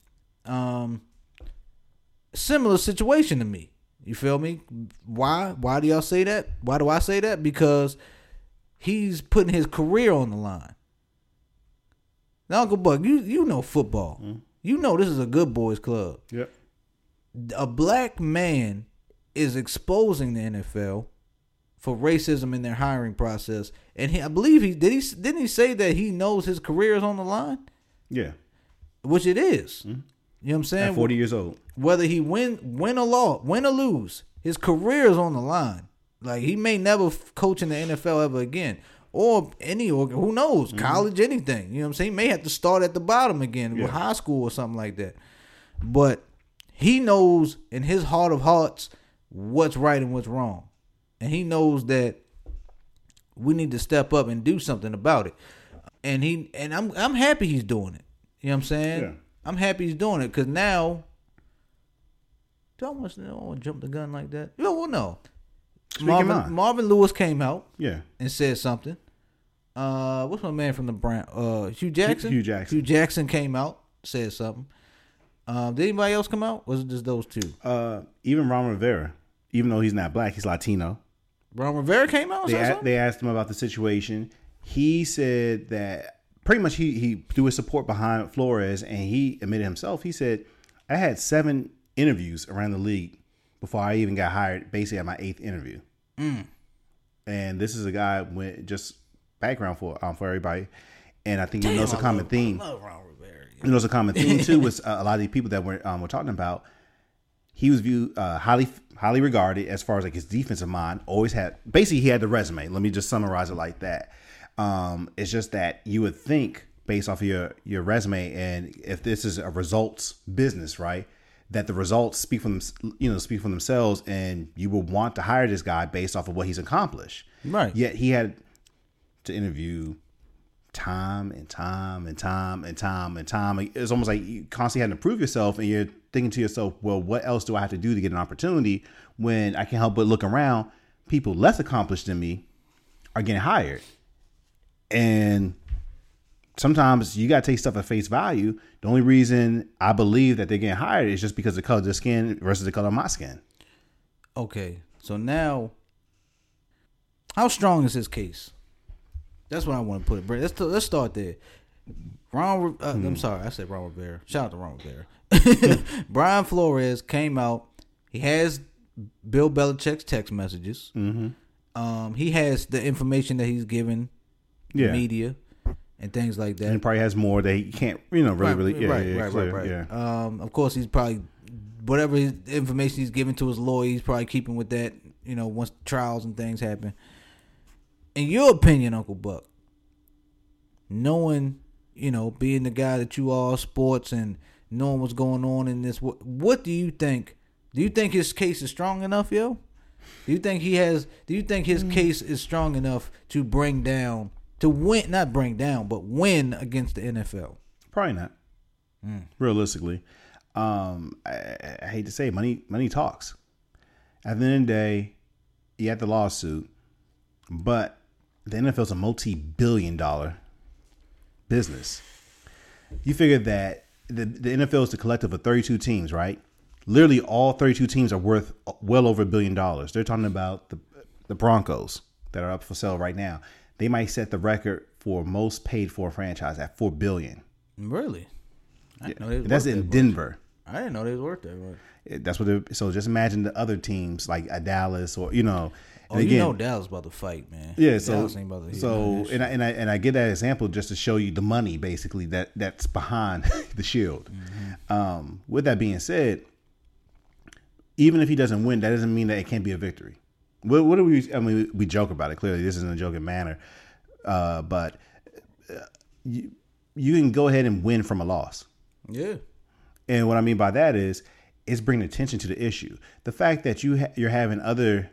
similar situation to me. You feel me? Why do y'all say that? Why do I say that? Because he's putting his career on the line. Now, Uncle Buck, you know football. Mm. You know this is a good boys club. Yep. A black man is exposing the NFL for racism in their hiring process, and I believe he didn't say that he knows his career is on the line. Yeah, which it is. Mm. You know what I'm saying? At 40 years old, whether he win or lose, his career is on the line. Like, he may never coach in the NFL ever again, or who knows, college, anything. You know what I'm saying? He may have to start at the bottom again with high school or something like that. But he knows in his heart of hearts what's right and what's wrong. And he knows that we need to step up and do something about it. And I'm happy he's doing it. You know what I'm saying? Yeah. I'm happy he's doing it because now, I don't want to jump the gun like that. You know, well, no. Marvin Lewis came out and said something. What's my man from the Brown? Hue Jackson? Hue Jackson came out, said something. Did anybody else come out? Or was it just those two? Even Ron Rivera, even though he's not black, he's Latino. Ron Rivera came out and said something? They asked him about the situation. He said that pretty much he threw his support behind Flores, and he admitted himself. He said, "I had 7 interviews around the league before I even got hired, basically at my 8th interview." Mm. And this is a guy with just background for everybody. And I think he knows a common theme. I love Ron Rivera. Yeah. He knows a common theme too with a lot of the people that we're talking about. He was viewed highly regarded as far as like his defensive mind. Always had, basically he had the resume. Let me just summarize it like that. It's just that you would think based off of your resume, and if this is a results business, right, that the results speak for them, speak for themselves, and you will want to hire this guy based off of what he's accomplished. Right. Yet he had to interview time and time. It's almost like you constantly having to prove yourself, and you're thinking to yourself, well, what else do I have to do to get an opportunity when I can't help but look around? People less accomplished than me are getting hired. And sometimes you got to take stuff at face value. The only reason I believe that they're getting hired is just because of the color of their skin versus the color of my skin. Okay. So now, how strong is his case? That's what I want to put it. Let's start there. I'm sorry. I said Ron Rivera. Shout out to Ron Rivera. Brian Flores came out. He has Bill Belichick's text messages. Mm-hmm. He has the information that he's given media and things like that. And he probably has more that he can't, really. Of course, he's probably, whatever his information he's given to his lawyer, he's probably keeping with that, once trials and things happen. In your opinion, Uncle Buck, knowing, being the guy that you are, sports, and knowing what's going on in this, what do you think? Do you think his case is strong enough, yo? Do you think his case is strong enough to win against the NFL? Probably not. Realistically, I hate to say, money talks. At the end of the day, you had the lawsuit, but the NFL's a multi-billion-dollar business. You figure that the NFL is the collective of 32 teams, right? Literally all 32 teams are worth well over $1 billion. They're talking about the Broncos that are up for sale right now. They might set the record for most paid for franchise at $4 billion. Really? That's in Denver. I didn't know they was worth that much. That's what so just imagine the other teams like a Dallas or, Dallas about to fight, man. Yeah, so Dallas ain't about to I get that example just to show you the money basically that's behind the shield. Mm-hmm. With that being said, even if he doesn't win, that doesn't mean that it can't be a victory. What do we? I mean, we joke about it. Clearly, this isn't a joking manner. But you can go ahead and win from a loss. Yeah. And what I mean by that is it's bringing attention to the issue. The fact that you're having other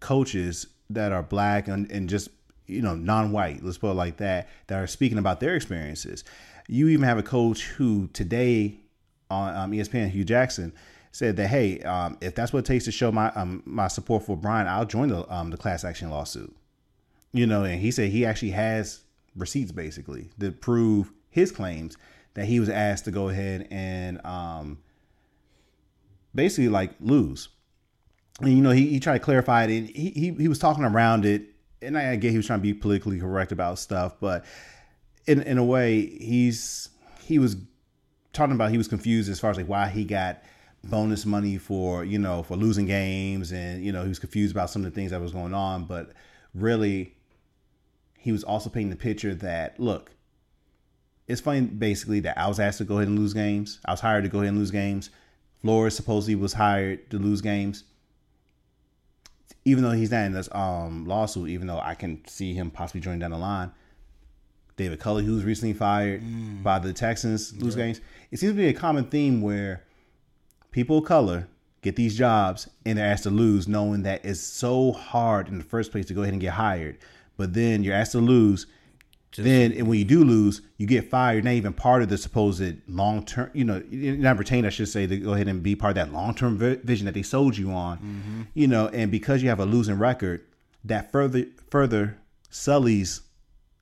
coaches that are black and just non-white, let's put it like that are speaking about their experiences. You even have a coach who today on ESPN, Hue Jackson, said that, hey, if that's what it takes to show my support for Brian, I'll join the class action lawsuit. And he said he actually has receipts basically to prove his claims that he was asked to go ahead and basically like lose. And, he tried to clarify it, and he was talking around it. And I get he was trying to be politically correct about stuff, but in a way, he was talking about he was confused as far as like why he got bonus money for losing games, and he was confused about some of the things that was going on, but really he was also painting the picture that, look, it's funny basically that I was asked to go ahead and lose games. I was hired to go ahead and lose games. Flores supposedly was hired to lose games, even though he's not in this lawsuit, even though I can see him possibly joining down the line. David Culley, who was recently fired by the Texans, lose games. It seems to be a common theme where people of color get these jobs and they're asked to lose, knowing that it's so hard in the first place to go ahead and get hired. But then you're asked to lose. And when you do lose, you get fired. Not even part of the supposed long-term, you're not retained, I should say, to go ahead and be part of that long-term vision that they sold you on. Mm-hmm. And because you have a losing record, that further sullies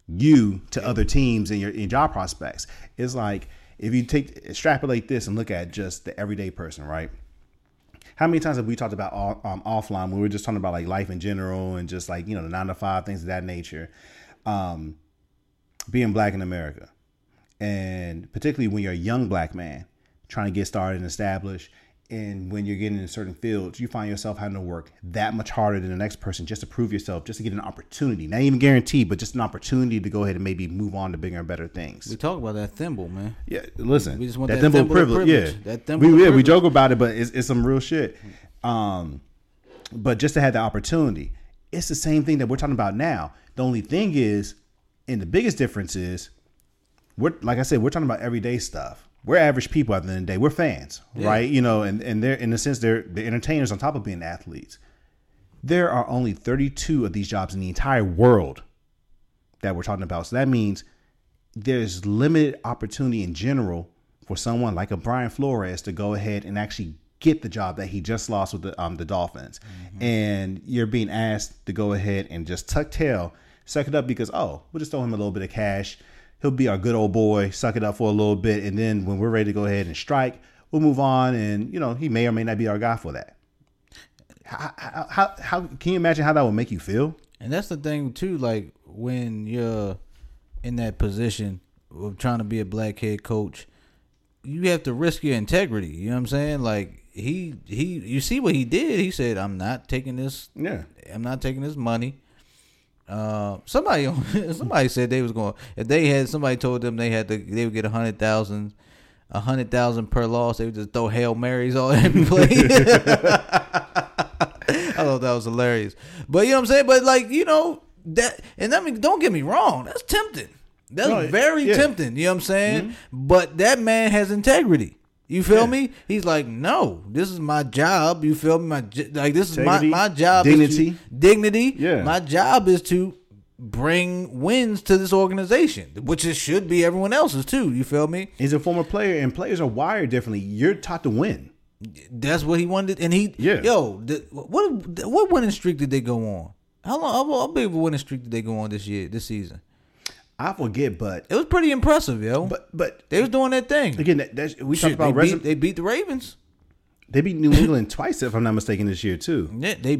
you to other teams and your job prospects. It's like, if you extrapolate this and look at just the everyday person, right? How many times have we talked about offline when we were just talking about like life in general and just like, the 9 to 5, things of that nature, being black in America. And particularly when you're a young black man trying to get started and established, and when you're getting in certain fields, you find yourself having to work that much harder than the next person just to prove yourself, just to get an opportunity. Not even guaranteed, but just an opportunity to go ahead and maybe move on to bigger and better things. We talk about that thimble, man. Yeah, listen. We just want that thimble privilege. Yeah, that thimble privilege. We joke about it, but it's some real shit. But just to have the opportunity, it's the same thing that we're talking about now. The only thing is, and the biggest difference is, we're, like I said, we're talking about everyday stuff. We're average people at the end of the day. We're fans, right? You know, and they're, in a sense, they're entertainers on top of being athletes. There are only 32 of these jobs in the entire world that we're talking about. So that means there's limited opportunity in general for someone like a Brian Flores to go ahead and actually get the job that he just lost with the Dolphins. Mm-hmm. And you're being asked to go ahead and just tuck tail, suck it up because, oh, we'll just throw him a little bit of cash. He'll be our good old boy, suck it up for a little bit. And then when we're ready to go ahead and strike, we'll move on. And, you know, he may or may not be our guy for that. How can you imagine how that would make you feel? And that's the thing, too, like when you're in that position of trying to be a black head coach, you have to risk your integrity. You know what I'm saying? Like he you see what he did. He said, I'm not taking this. Yeah, I'm not taking this money. Somebody said they was going, if they had, somebody told them they had to, they would get $100,000 per loss. They would just throw Hail Marys all in play. I thought that was hilarious, but you know what I'm saying? But like, you know that, and I mean, don't get me wrong. That's tempting. That's very tempting. You know what I'm saying? Mm-hmm. But that man has integrity. You feel me? He's like, no, this is my job. You feel me? This integrity, is my job. Dignity. Yeah. My job is to bring wins to this organization, which it should be everyone else's too. You feel me? He's a former player, and players are wired differently. You're taught to win. That's what he wanted, and he. Yeah. Yo, what winning streak did they go on? How long? How big of a winning streak did they go on this season? I forget, but it was pretty impressive, yo. But they was doing that thing again. We talked about they beat the Ravens. They beat New England twice, if I'm not mistaken, this year too. Yeah, they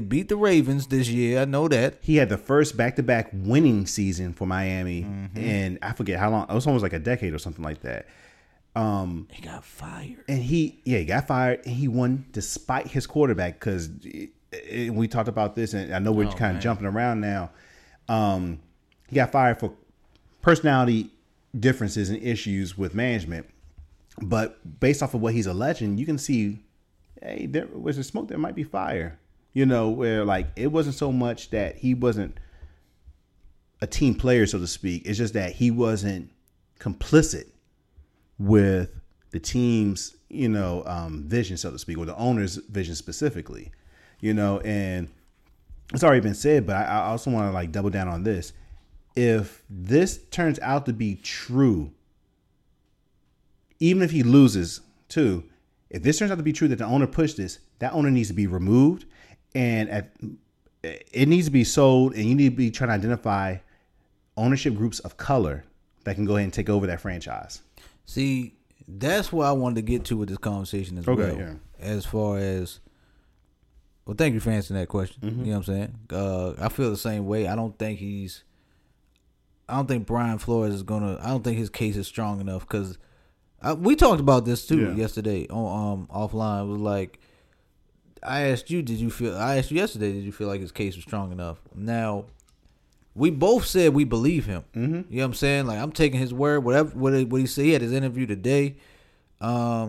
beat the Ravens this year. I know that he had the first back-to-back winning season for Miami, and I forget how long. It was almost like a decade or something like that. He got fired, and he got fired, and he won despite his quarterback. Because we talked about this, and I know we're kind of jumping around now. He got fired for personality differences and issues with management. But based off of what he's alleging, you can see, hey, there was a smoke, there might be fire. You know, where like it wasn't so much that he wasn't a team player, so to speak. It's just that he wasn't complicit with the team's, you know, vision, so to speak, or the owner's vision specifically. You know, and it's already been said, but I also want to like double down on this. If this turns out to be true, even if he loses too, if this turns out to be true that the owner pushed this, that owner needs to be removed, and it needs to be sold, and you need to be trying to identify ownership groups of color that can go ahead and take over that franchise. See, that's what I wanted to get to with this conversation as well. Yeah. As far as, well, thank you for answering that question. You know what I'm saying? I feel the same way. I don't think Brian Flores is going to... I don't think his case is strong enough because... We talked about this, too, yesterday on offline. It was like... I asked you yesterday, did you feel like his case was strong enough? Now, we both said we believe him. You know what I'm saying? Like, I'm taking his word. What he said, he had his interview today. And,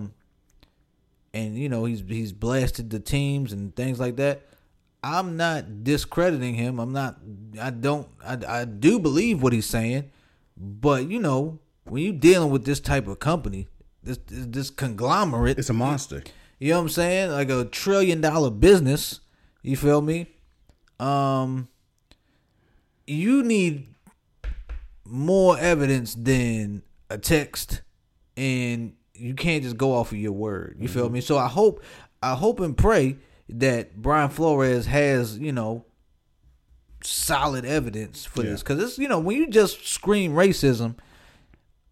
you know, he's blasted the teams and things like that. I'm not discrediting him. I do believe what he's saying, but you know, when you're dealing with this type of company, this conglomerate, it's a monster. You know what I'm saying? Like a $1 trillion business. You feel me? You need more evidence than a text, and you can't just go off of your word. You feel me? So I hope and pray that Brian Flores has, you know, solid evidence for this. Because it's, you know, when you just scream racism,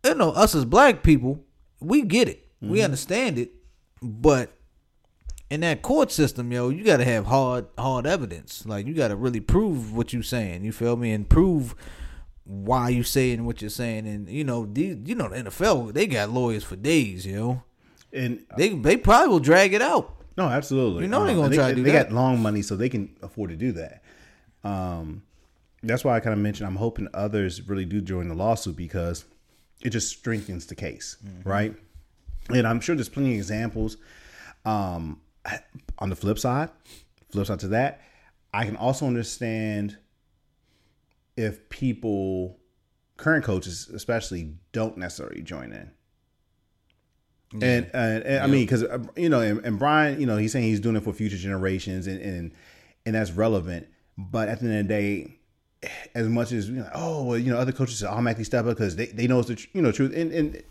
you know, us as black people, we get it. We understand it. But in that court system, yo, you got to have hard evidence. Like, you got to really prove what you're saying. You feel me? And prove why you're saying what you're saying. And, you know, the NFL, they got lawyers for days, yo. And they probably will drag it out. No, absolutely. You know they're going to try to do that. They got long money, so they can afford to do that. That's why I kind of mentioned I'm hoping others really do join the lawsuit because it just strengthens the case, right? And I'm sure there's plenty of examples. On the flip side to that, I can also understand if people current coaches especially don't necessarily join in. Yeah. And I mean, because, you know, and Brian, you know, he's saying he's doing it for future generations, and that's relevant. But at the end of the day, as much as, you know, oh, well, you know, other coaches automatically step up because they know it's the truth. And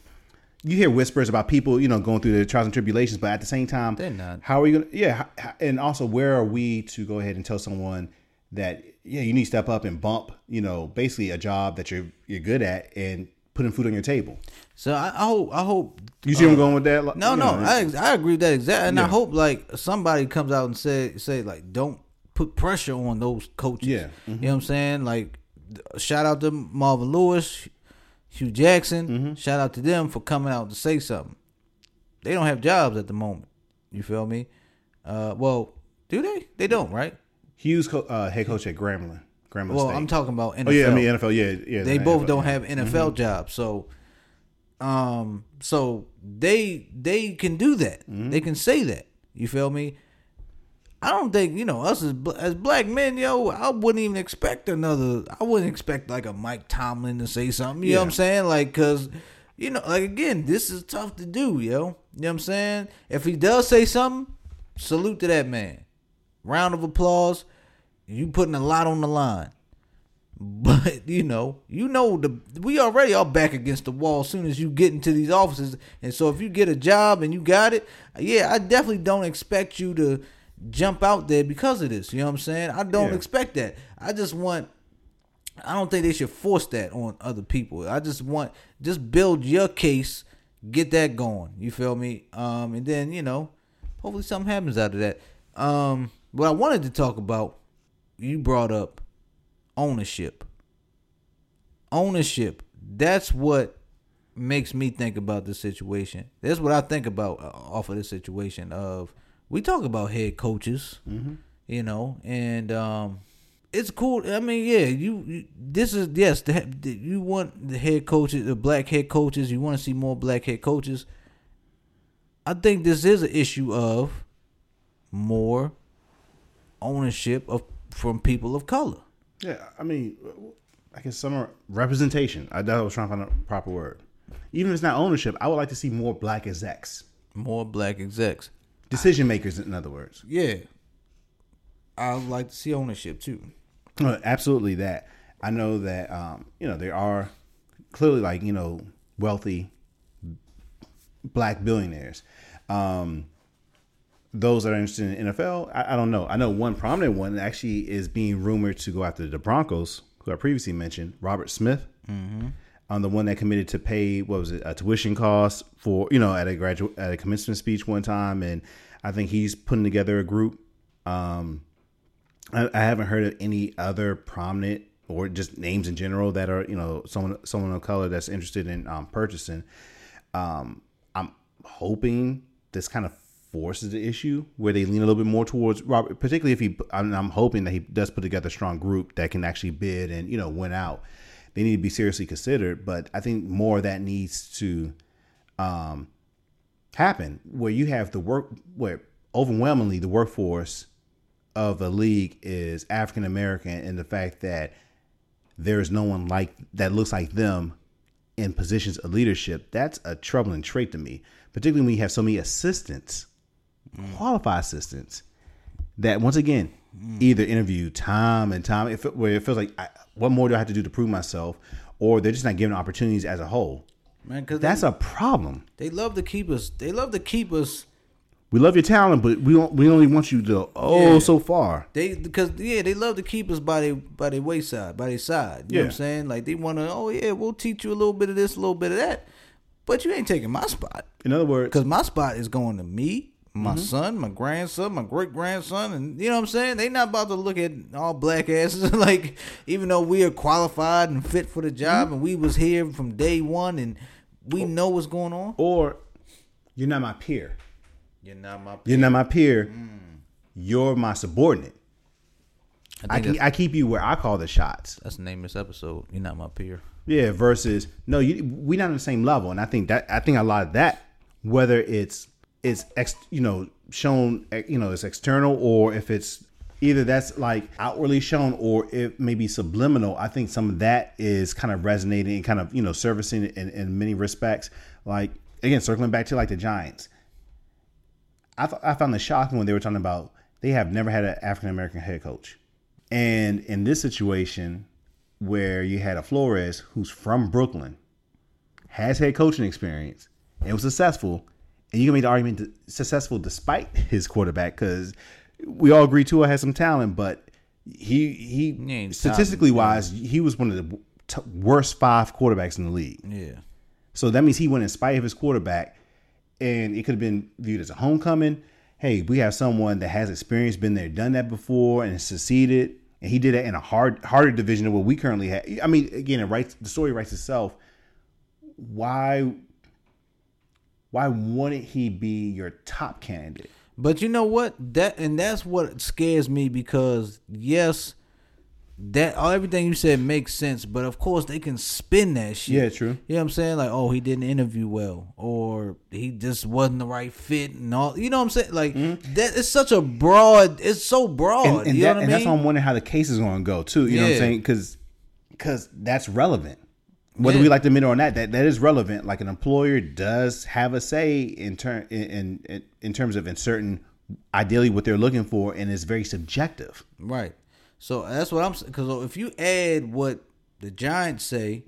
you hear whispers about people, you know, going through the trials and tribulations. But at the same time, they're not. How are you going to? Yeah. And also, where are we to go ahead and tell someone that, yeah, you need to step up and bump, you know, basically a job that you're good at and putting food on your table. So I hope you see where I'm going with that. I agree with that exactly, and yeah. I hope like somebody comes out and say like, don't put pressure on those coaches. Yeah, mm-hmm. You know what I'm saying? Like, shout out to Marvin Lewis, Hue Jackson. Mm-hmm. Shout out to them for coming out to say something. They don't have jobs at the moment. You feel me? Well, do they? They don't, right? Hue's head coach at Grambling. Well, State. I'm talking about NFL. Oh, yeah, I mean, NFL, yeah. They both NFL, don't have NFL mm-hmm. jobs, so they can do that. Mm-hmm. They can say that. You feel me? I don't think, you know, us as black men, yo, I wouldn't expect like a Mike Tomlin to say something. You know what I'm saying? Like, because, you know, like, again, this is tough to do, yo. You know what I'm saying? If he does say something, salute to that man. Round of applause. You putting a lot on the line. But, we already are back against the wall as soon as you get into these offices. And so if you get a job and you got it, yeah, I definitely don't expect you to jump out there because of this. You know what I'm saying? I don't expect that. I don't think they should force that on other people. I just build your case, get that going. You feel me? And then, you know, hopefully something happens out of that. What I wanted to talk about, you brought up ownership. That's what makes me think about this situation. That's what I think about off of this situation of, we talk about head coaches, mm-hmm. you know, and it's cool. I mean, yeah, you want the head coaches, the black head coaches. You want to see more black head coaches. I think this is an issue of more ownership from people of color. Yeah, I mean, I guess some representation. I thought I was trying to find a proper word. Even if it's not ownership, I would like to see more black execs. Decision makers, in other words. Yeah. I would like to see ownership, too. Absolutely that. I know that, you know, there are clearly, like, you know, wealthy black billionaires. Those that are interested in the NFL, I don't know. I know one prominent one actually is being rumored to go after the Broncos, who I previously mentioned, Robert Smith, mm-hmm. The one that committed to pay, a tuition cost for, you know, at a commencement speech one time. And I think he's putting together a group. I haven't heard of any other prominent or just names in general that are, you know, someone of color that's interested in purchasing. I'm hoping this kind of forces the issue where they lean a little bit more towards Robert, particularly if I'm hoping that he does put together a strong group that can actually bid and, you know, win out. They need to be seriously considered, but I think more of that needs to happen where you have where overwhelmingly the workforce of the league is African American, and the fact that there is no one like that looks like them in positions of leadership, that's a troubling trait to me, particularly when you have so many assistants. Qualified assistants that, once again, either interview time and time, where it feels like, what more do I have to do to prove myself? Or they're just not given opportunities as a whole. Man, that's a problem. They love to keep us. We love your talent, but we only want you to so far. They love to keep us by their wayside, by their side. You know what I'm saying? Like, they want to, we'll teach you a little bit of this, a little bit of that, but you ain't taking my spot. In other words, because my spot is going to me, my mm-hmm. son, my grandson, my great grandson, and you know what I'm saying? They not about to look at all black asses like, even though we are qualified and fit for the job, mm-hmm. and we was here from day one, and we know what's going on. Or you're not my peer. You're my subordinate. I keep you where I call the shots. That's the name of this episode. You're not my peer. Yeah. Versus we're not on the same level, and I think a lot of that, whether it's shown, it's external, or if it's either that's like outwardly shown or it may be subliminal. I think some of that is kind of resonating and kind of, you know, servicing in many respects. Like, again, circling back to like the Giants. I found it shocking when they were talking about they have never had an African-American head coach. And in this situation where you had a Flores who's from Brooklyn, has head coaching experience, and was successful, and you can make the argument successful despite his quarterback, because we all agree Tua has some talent, but he statistically wise, he was one of the worst five quarterbacks in the league. Yeah. So that means he went in spite of his quarterback, and it could have been viewed as a homecoming. Hey, we have someone that has experience, been there, done that before, and succeeded. And he did that in a harder division than what we currently have. I mean, again, the story writes itself. Why wouldn't he be your top candidate? But you know what? That's what scares me, because yes, everything you said makes sense, but of course they can spin that shit. Yeah, true. You know what I'm saying? Like, oh, he didn't interview well, or he just wasn't the right fit, and all. You know what I'm saying? Like, that it's such a broad. It's so broad. And you know what I mean? That's why I'm wondering how the case is going to go too. You know what I'm saying? Because that's relevant. Whether we like to admit it or not, that is relevant. Like, an employer does have a say in terms of inserting ideally what they're looking for, and it's very subjective. Right. So that's what I'm saying. Because if you add what the Giants say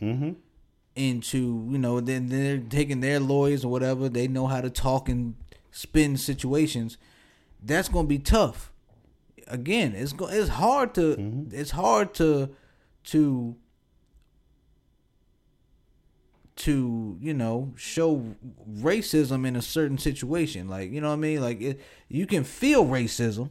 into, you know, then they're taking their lawyers or whatever. They know how to talk and spin situations. That's going to be tough. Again, it's hard to you know, show racism in a certain situation. Like, you know what I mean? Like, you can feel racism.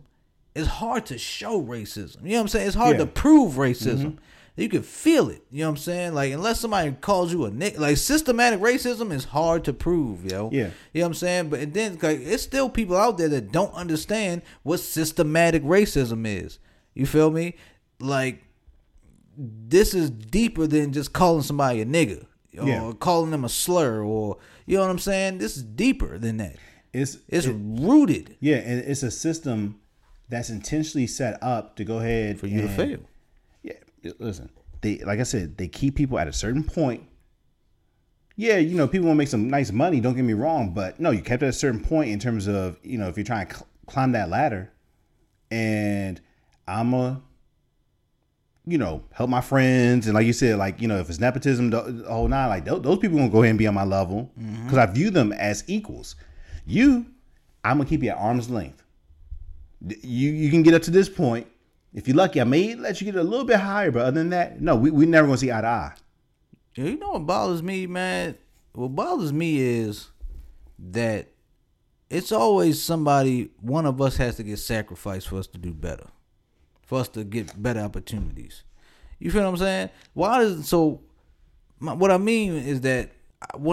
It's hard to show racism. You know what I'm saying? It's hard to prove racism. You can feel it. You know what I'm saying? Like, unless somebody calls you a nigga, like, systematic racism is hard to prove, yo. Yeah. You know what I'm saying? But and then, like, it's still people out there that don't understand what systematic racism is. You feel me? Like, this is deeper than just calling somebody a nigga. Or calling them a slur, or, you know what I'm saying? This is deeper than that. It's rooted. Yeah, and it's a system that's intentionally set up to go ahead for you to fail. Yeah, listen. Like I said, they keep people at a certain point. Yeah, you know, people want to make some nice money, don't get me wrong, but no, you kept at a certain point in terms of, you know, if you're trying to climb that ladder, and I'm a, you know, help my friends. And like you said, like, you know, if it's nepotism, the whole nine, like those people won't go ahead and be on my level because I view them as equals. I'm going to keep you at arm's length. You can get up to this point. If you're lucky, I may let you get a little bit higher, but other than that, no, we're never going to see eye to eye. You know what bothers me, man? What bothers me is that it's always somebody, one of us has to get sacrificed for us to do better. For us to get better opportunities. You feel what I'm saying? What I mean is that if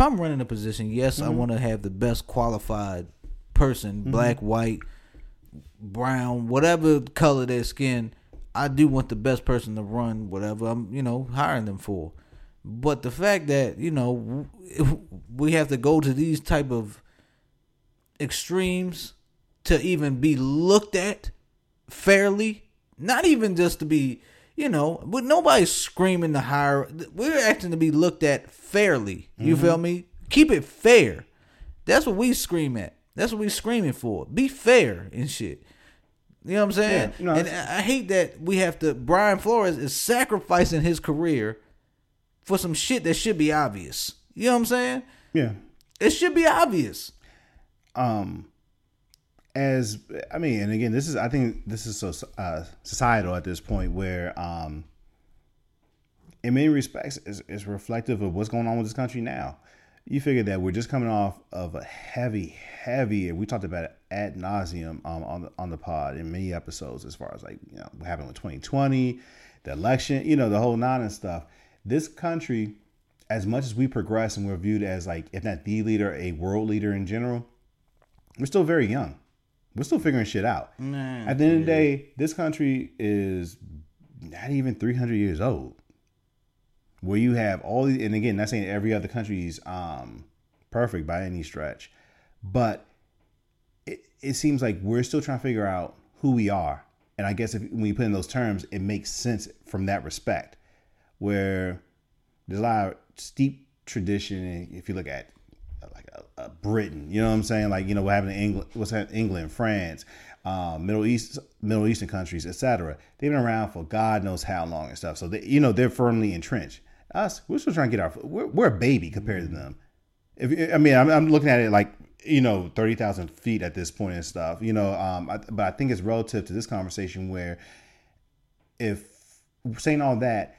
I'm running a position, yes, I want to have the best qualified person, black, white, brown, whatever color their skin. I do want the best person to run whatever I'm, you know, hiring them for. But the fact that, you know, we have to go to these type of extremes to even be looked at fairly, not even just to be, you know, but nobody's screaming to hire. We're acting to be looked at fairly. You feel me? Keep it fair. That's what we scream at. That's what we screaming for. Be fair and shit. You know what I'm saying? Yeah, no, and I hate that we have to. Brian Flores is sacrificing his career for some shit that should be obvious. You know what I'm saying? Yeah, it should be obvious. I think this is so societal at this point, where in many respects it's reflective of what's going on with this country now. You figure that we're just coming off of a heavy, we talked about it ad nauseum on the pod in many episodes, as far as, like, you know, what happened with 2020, the election, you know, the whole nine and stuff. This country, as much as we progress and we're viewed as, like, if not the leader, a world leader in general, we're still very young. We're still figuring shit out. At the end of the day, this country is not even 300 years old. Where you have all these, and again, not saying every other country is perfect by any stretch, but it seems like we're still trying to figure out who we are And I guess if when you put in those terms, it makes sense from that respect, where there's a lot of steep tradition. If you look at like a Britain, you know what I'm saying? Like, you know, what happened in England, what's happening in England, France, Middle Eastern countries, etc. They've been around for God knows how long and stuff. So they, you know, they're firmly entrenched. Us, we're still trying to get our, we're a baby compared to them. If, I mean, I'm looking at it like, you know, 30,000 feet at this point and stuff, you know, but I think it's relative to this conversation where if saying all that,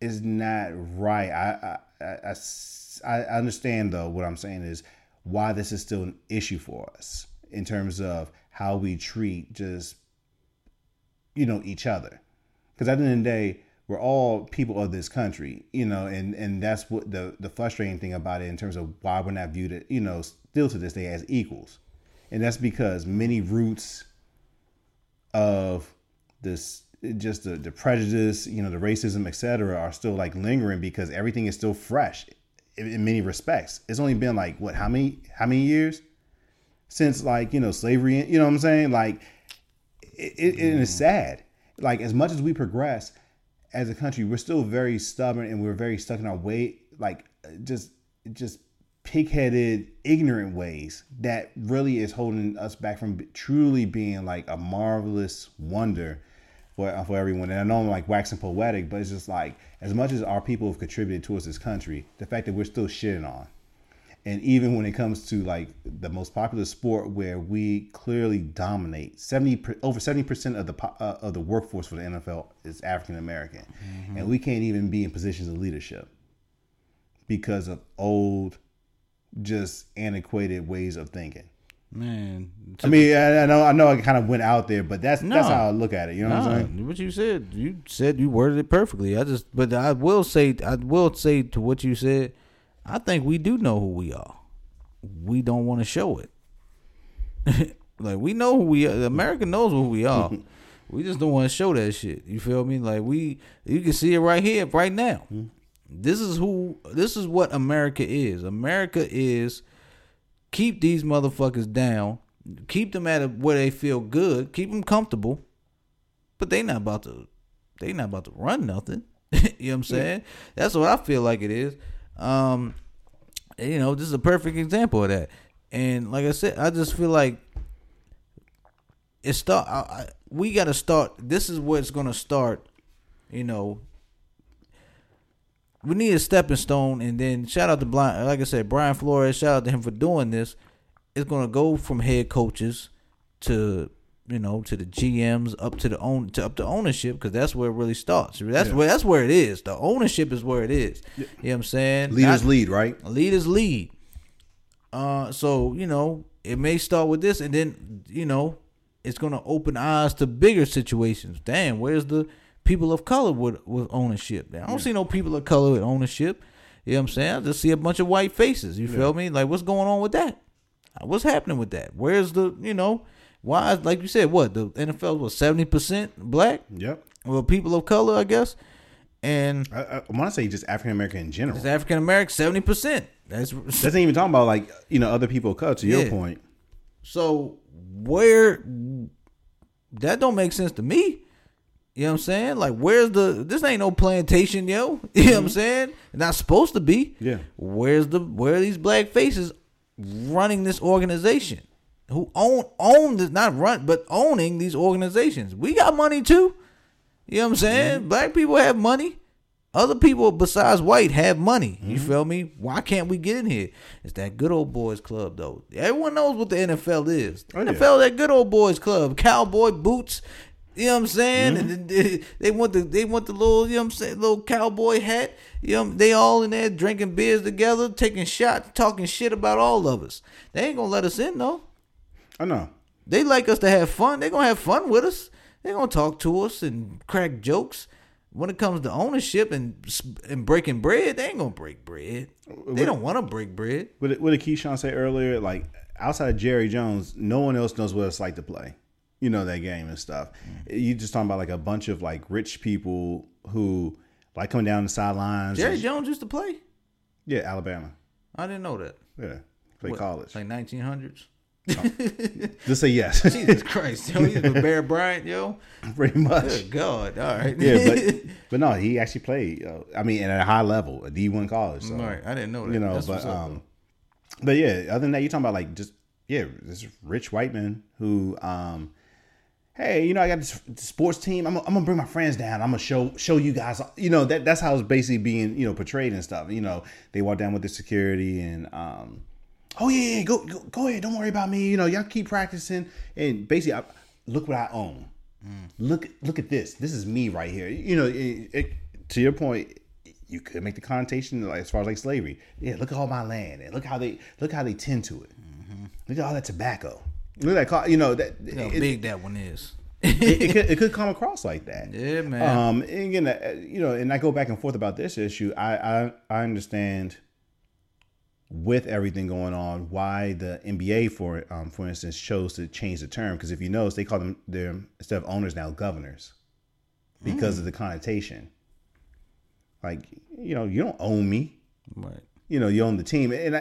is not right. I understand though, what I'm saying is why this is still an issue for us in terms of how we treat just, you know, each other. Because at the end of the day, we're all people of this country, you know, and that's what the frustrating thing about it in terms of why we're not viewed, you know, still to this day as equals. And that's because many roots of this, just the prejudice, you know, the racism, etc., are still like lingering because everything is still fresh in many respects. It's only been like, what, how many years since like, you know, slavery, you know what I'm saying? Like it is sad. Like as much as we progress as a country, we're still very stubborn and we're very stuck in our way, like just pig-headed, ignorant ways that really is holding us back from truly being like a marvelous wonder for everyone. And I know I'm like waxing poetic, but it's just like, as much as our people have contributed towards this country, the fact that we're still shitting on. And even when it comes to like the most popular sport where we clearly dominate, over 70% of the workforce for the NFL is African American. Mm-hmm. And we can't even be in positions of leadership because of old, just antiquated ways of thinking. Man, I mean, I know I kind of went out there, but that's how I look at it. You know what I'm saying? What you said you worded it perfectly. But I will say to what you said, I think we do know who we are. We don't want to show it. Like, we know who we are. America knows who we are. We just don't want to show that shit. You feel me? Like, you can see it right here, right now. Mm-hmm. This is what America is. America is keep these motherfuckers down. Keep them at where they feel good. Keep them comfortable. But they not about to run nothing. You know what I'm saying? Yeah. That's what I feel like it is. You know, this is a perfect example of that. And like I said, I just feel like we got to start. This is where it's going to start. You know, we need a stepping stone. And then shout out to like I said, Brian Flores, shout out to him for doing this. It's going to go from head coaches to, you know, to the GMs, up to ownership, because that's where it really starts. That's where it is. The ownership is where it is. Yeah. You know what I'm saying? Leaders lead, right? Leaders lead. So, you know, it may start with this, and then, you know, it's going to open eyes to bigger situations. Damn, where's the people of color with ownership? I don't see no people of color with ownership. You know what I'm saying? I just see a bunch of white faces. You feel me? Like, what's going on with that? What's happening with that? Where's the, you know, why, like you said, what, the NFL was 70% black? Yep. Well, people of color, I guess. And I want to say just African-American in general. Just African-American, 70%. That's even talking about, like, you know, other people of color, to your point. So where, that don't make sense to me. You know what I'm saying? Like, where's this ain't no plantation, yo. You know what I'm saying? It's not supposed to be. Yeah. Where are these black faces running this organization? Who own this, not run, but owning these organizations. We got money too. You know what I'm saying? Mm-hmm. Black people have money. Other people besides white have money. Mm-hmm. You feel me? Why can't we get in here? It's that good old boys club though. Everyone knows what the NFL is. The NFL, that good old boys club. Cowboy boots. You know what I'm saying? Mm-hmm. And they want the little, you know what I'm saying, little cowboy hat. You know, they all in there drinking beers together, taking shots, talking shit about all of us. They ain't gonna let us in though. I know. They like us to have fun. They're going to have fun with us. They're going to talk to us and crack jokes. When it comes to ownership and breaking bread, they ain't going to break bread. They don't want to break bread. What did Keyshawn say earlier? Like, outside of Jerry Jones, no one else knows what it's like to play, you know, that game and stuff. Mm-hmm. You just talking about, like, a bunch of, like, rich people who, like, coming down the sidelines. Jerry Jones used to play? Yeah, Alabama. I didn't know that. Yeah. Played college. Like 1900s? Just say yes. Jesus Christ, yo, he's a Bear Bryant, yo. Pretty much. Good God, all right. Yeah, but no, he actually played. I mean, at a high level, a D1 college. So, right, I didn't know that. You know, but yeah, other than that, you're talking about like just this rich white man who, hey, you know, I got this sports team. I'm gonna bring my friends down. I'm gonna show you guys. You know, that's how it's basically being portrayed and stuff. You know, they walk down with the security and. Oh yeah, go ahead. Don't worry about me. You know, y'all keep practicing. And basically, look what I own. Mm. Look at this. This is me right here. You know, to your point, you could make the connotation as far as like slavery. Yeah, look at all my land, and look how they tend to it. Mm-hmm. Look at all that tobacco. Look at that. You know that how big that one is. it could come across like that. Yeah, man. And again, you know, and I go back and forth about this issue. I understand. With everything going on, why the NBA, for instance, chose to change the term. Because if you notice, they call them, instead of owners now, governors. Because of the connotation. Like, you know, you don't own me. Right. You know, you own the team. And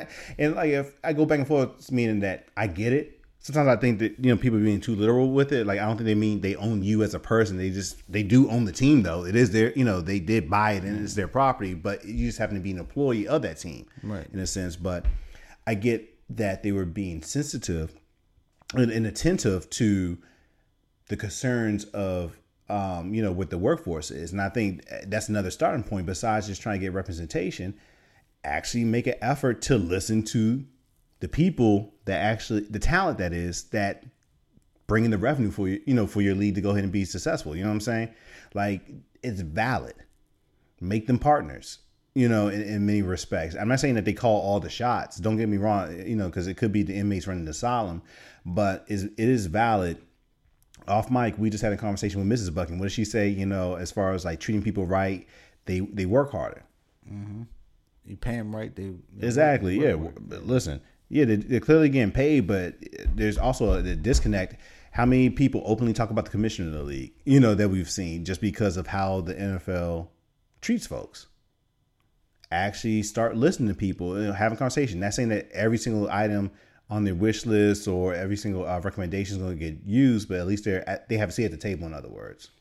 like, if I go back and forth, meaning that I get it. Sometimes I think that, you know, people are being too literal with it. Like, I don't think they mean they own you as a person. They do own the team, though. It is their, you know, they did buy it and it's their property, but you just happen to be an employee of that team, right? In a sense. But I get that they were being sensitive and attentive to the concerns of, you know, what the workforce is. And I think that's another starting point besides just trying to get representation, actually make an effort to listen to the people that actually, the talent that is, that bring in the revenue for you, you know, for your league to go ahead and be successful. You know what I'm saying? Like, it's valid. Make them partners, you know, in many respects. I'm not saying that they call all the shots. Don't get me wrong, you know, because it could be the inmates running the asylum, but it is valid. Off mic, we just had a conversation with Mrs. Bucking. What did she say, you know, as far as like treating people right, they work harder. Mm-hmm. You pay them right. They exactly. Work. Yeah. But listen. Yeah, they're clearly getting paid, but there's also a disconnect. How many people openly talk about the commissioner of the league, you know, that we've seen just because of how the NFL treats folks? Actually start listening to people and have a conversation. Not saying that every single item on their wish list or every single recommendation is going to get used, but at least they have a seat at the table, in other words.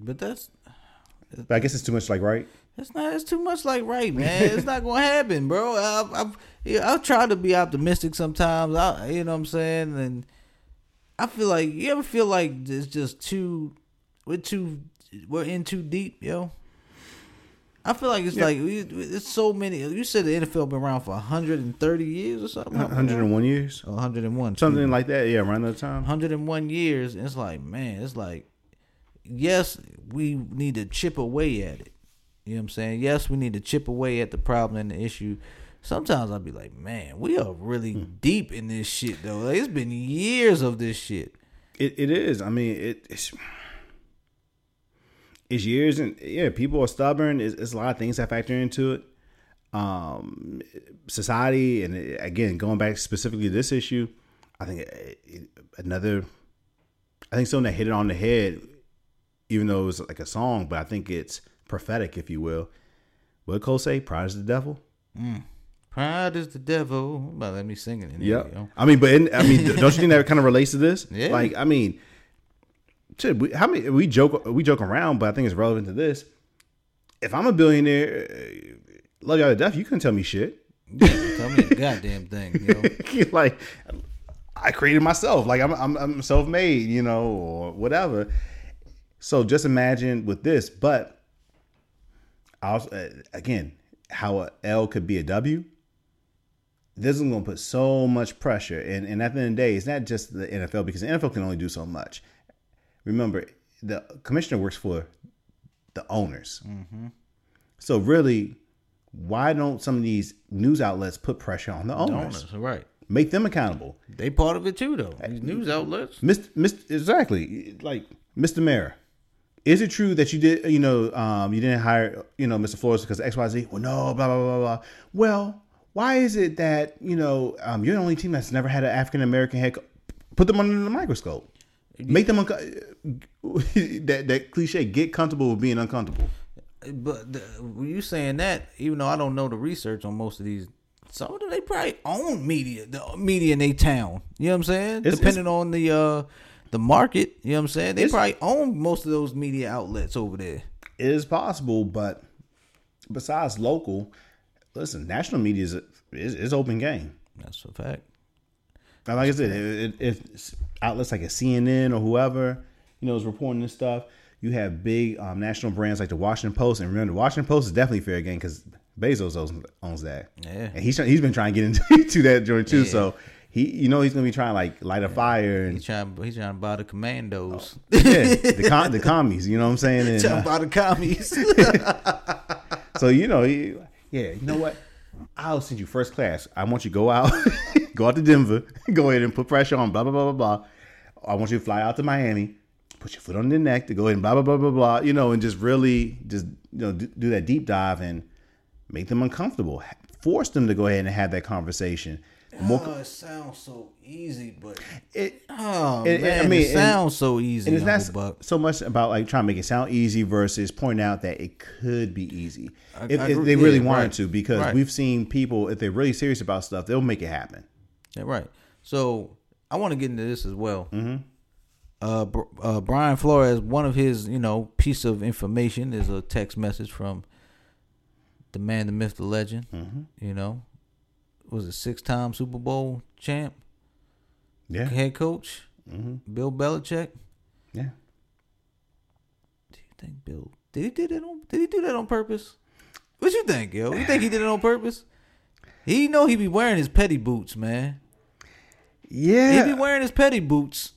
But I guess it's too much like, right? It's too much like right, man. It's not gonna happen, bro. I've tried to be optimistic sometimes. You know what I'm saying? And I feel like, you ever feel like it's just we're in too deep, yo. I feel like it's like it's so many. You said the NFL been around for 130 years or something. 101 years. 101. Something like that. Yeah, around that time. 101 years. And it's like, man, it's like, yes, we need to chip away at it. You know what I'm saying? Yes, we need to chip away at the problem and the issue. Sometimes I'll be like, man, we are really deep in this shit, though. Like, it's been years of this shit. It is. I mean, it's years, and yeah, people are stubborn. It's a lot of things that factor into it. Society, and again, going back specifically to this issue, I think someone that hit it on the head, even though it was like a song, but I think it's prophetic, if you will. What Cole say? Pride is the devil. Pride is the devil. Well, let me sing it. Yeah, I mean, don't you think that kind of relates to this? Yeah. Like, I mean, we joke around, but I think it's relevant to this. If I'm a billionaire, love y'all to death, you couldn't tell me shit. Yeah, tell me a goddamn thing. You know? Like, I created myself. Like, I'm self-made, you know, or whatever. So just imagine with this, but. Again, how a L could be a W. This is going to put so much pressure. And at the end of the day, it's not just the NFL, because the NFL can only do so much. Remember, the commissioner works for the owners. Mm-hmm. So really, why don't some of these news outlets put pressure on the owners? The owners, right. Make them accountable. They part of it too, though. These news outlets. Exactly. Like, Mr. Mayor. Is it true that you did, you didn't hire, Mr. Flores because XYZ? Well, no, blah, blah, blah, blah. Well, why is it that, you're the only team that's never had an African-American head coach? Put them under the microscope. Make them that cliche, get comfortable with being uncomfortable. But you saying that, even though I don't know the research on most of these So do they probably own media, the media in their town. You know what I'm saying? Depending on the market, you know what I'm saying? They probably own most of those media outlets over there. It is possible, but besides local, listen, national media is open game. That's a fact. Now, like I said, if outlets like a CNN or whoever, you know, is reporting this stuff, you have big national brands like the Washington Post. And remember, the Washington Post is definitely fair game because Bezos owns that. Yeah. And he's been trying to get into that joint too. Yeah. So he's going to be trying to like light a fire. And he's trying to buy the commandos. Oh, yeah, the commies, you know what I'm saying? And, trying to buy the commies. So, you know, you know what? I'll send you first class. I want you to go out to Denver, go ahead and put pressure on, blah, blah, blah, blah, blah. I want you to fly out to Miami, put your foot on the neck to go ahead and blah, blah, blah, blah, blah, you know, and just really just, you know, do that deep dive and make them uncomfortable. Force them to go ahead and have that conversation. It sounds so easy, but it sounds so easy. And it's not so much about like trying to make it sound easy versus pointing out that it could be easy if they really wanted to. Because we've seen people, if they're really serious about stuff, they'll make it happen. Yeah, right. So I want to get into this as well. Mm-hmm. Brian Flores, one of his piece of information is a text message from the man, the myth, the legend. Mm-hmm. Was a 6-time Super Bowl champ? Yeah. Head coach? Mm-hmm. Bill Belichick? Yeah. Do you think Bill did he do that on purpose? What you think, yo? You think he did it on purpose? He know he be wearing his petty boots, man. Yeah. He be wearing his petty boots.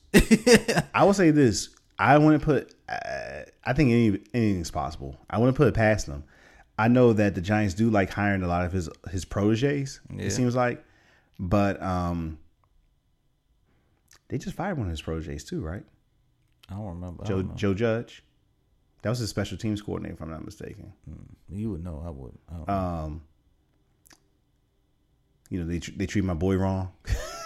I will say this. I wouldn't put I think anything's possible. I wouldn't put it past them. I know that the Giants do like hiring a lot of his proteges, it seems like. But they just fired one of his proteges too, right? I don't remember. Joe Judge. That was his special teams coordinator, if I'm not mistaken. You would know. I would. They treat my boy wrong.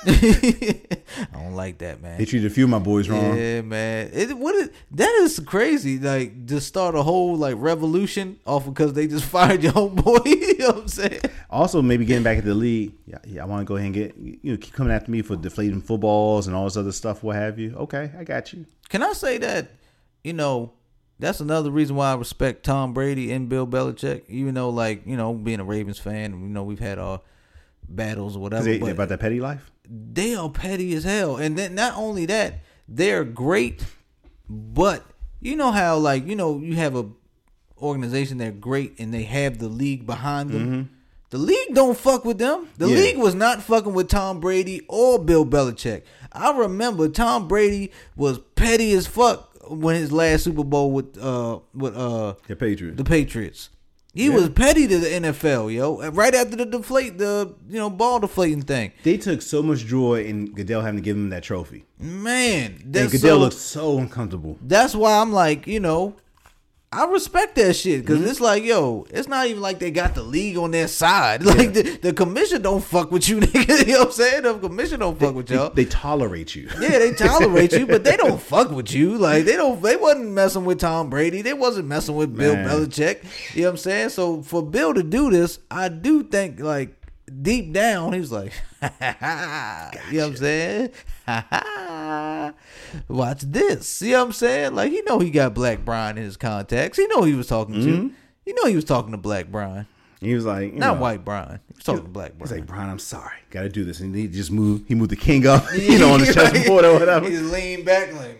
I don't like that, man. They treat a few of my boys wrong. Yeah, man. That is crazy. Like, to start a whole like revolution off because they just fired your homeboy. You know what I'm saying? Also, maybe getting back at the league. Yeah, I want to go ahead and get keep coming after me for deflating footballs and all this other stuff, what have you. Okay, I got you. Can I say that? That's another reason why I respect Tom Brady and Bill Belichick. Even though, like, being a Ravens fan, we've had our battles or whatever. But about that petty life? They are petty as hell. And then not only that, they're great, but how you have a organization that's great and they have the league behind them. Mm-hmm. The league don't fuck with them. The league was not fucking with Tom Brady or Bill Belichick. I remember Tom Brady was petty as fuck when his last Super Bowl with the Patriots. He was petty to the NFL, yo. Right after the ball deflating thing. They took so much joy in Goodell having to give him that trophy. Man. And Goodell looked so uncomfortable. That's why I'm like, I respect that shit. Because it's like, yo, it's not even like they got the league on their side. Like, the commission don't fuck with you, nigga. You know what I'm saying? The commission don't fuck with y'all. They tolerate you. Yeah, they tolerate you, but they don't fuck with you. Like, they wasn't messing with Tom Brady. They wasn't messing with Bill Belichick. You know what I'm saying? So, for Bill to do this, I do think, like, deep down, he was like, ha, ha, ha. Gotcha. You know what I'm saying? Ha, ha. Watch this. You know what I'm saying? Like, he got Black Brian in his contacts. He know he was talking to. He know he was talking to Black Brian. He was like, White Brian. He was talking to Black Brian. He's like, Brian, I'm sorry. Got to do this. And he just moved the king up, on his chessboard or whatever. He's leaned back like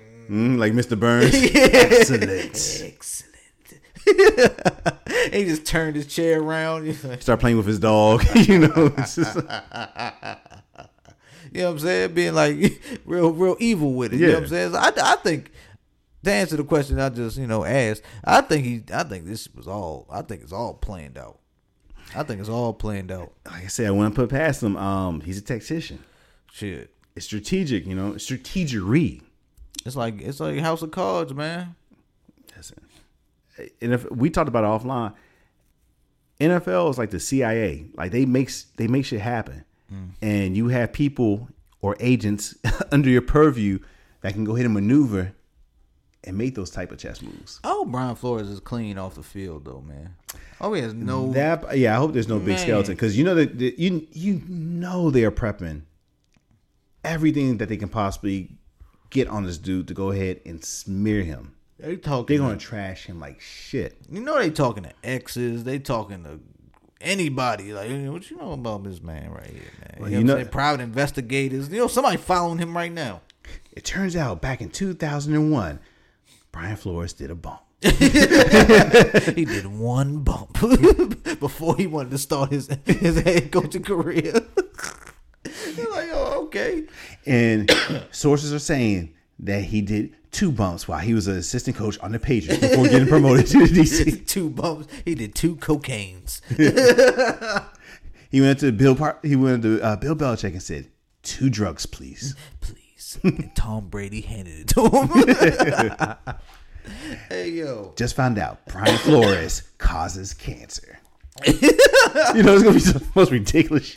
Mr. Burns. Excellent. He just turned his chair around. Start playing with his dog. You know what I'm saying? Being like real evil with it. You know what I'm saying? So I think to answer the question I just asked, I think it's all planned out. Like I said, I wouldn't put past him. He's a tactician. Shit, it's strategic. Strategery. It's like House of Cards, man. That's it. And if we talked about it offline, NFL is like the CIA. Like they make shit happen, and you have people or agents under your purview that can go ahead and maneuver and made those type of chess moves. Oh, Brian Flores is clean off the field though, man. Oh, he has no. That, yeah, I hope there's no big skeleton, because you know that you know they are prepping everything that they can possibly get on this dude to go ahead and smear him. They're gonna trash him like shit. You know they talking to exes. They talking to anybody. Like, what you know about this man right here, man? Well, you know private investigators. You know somebody following him right now. It turns out back in 2001, Brian Flores did a bump. He did one bump before he wanted to start his head coaching career. You're like, oh, okay. And sources are saying that he did two bumps while he was an assistant coach on the Patriots before getting promoted to the DC. Two bumps. He did two cocaines. He went to Bill Belichick and said, "Two drugs, please." Please. And Tom Brady handed it to him. Hey, yo. Just found out Brian Flores causes cancer. You know, it's going to be the most ridiculous.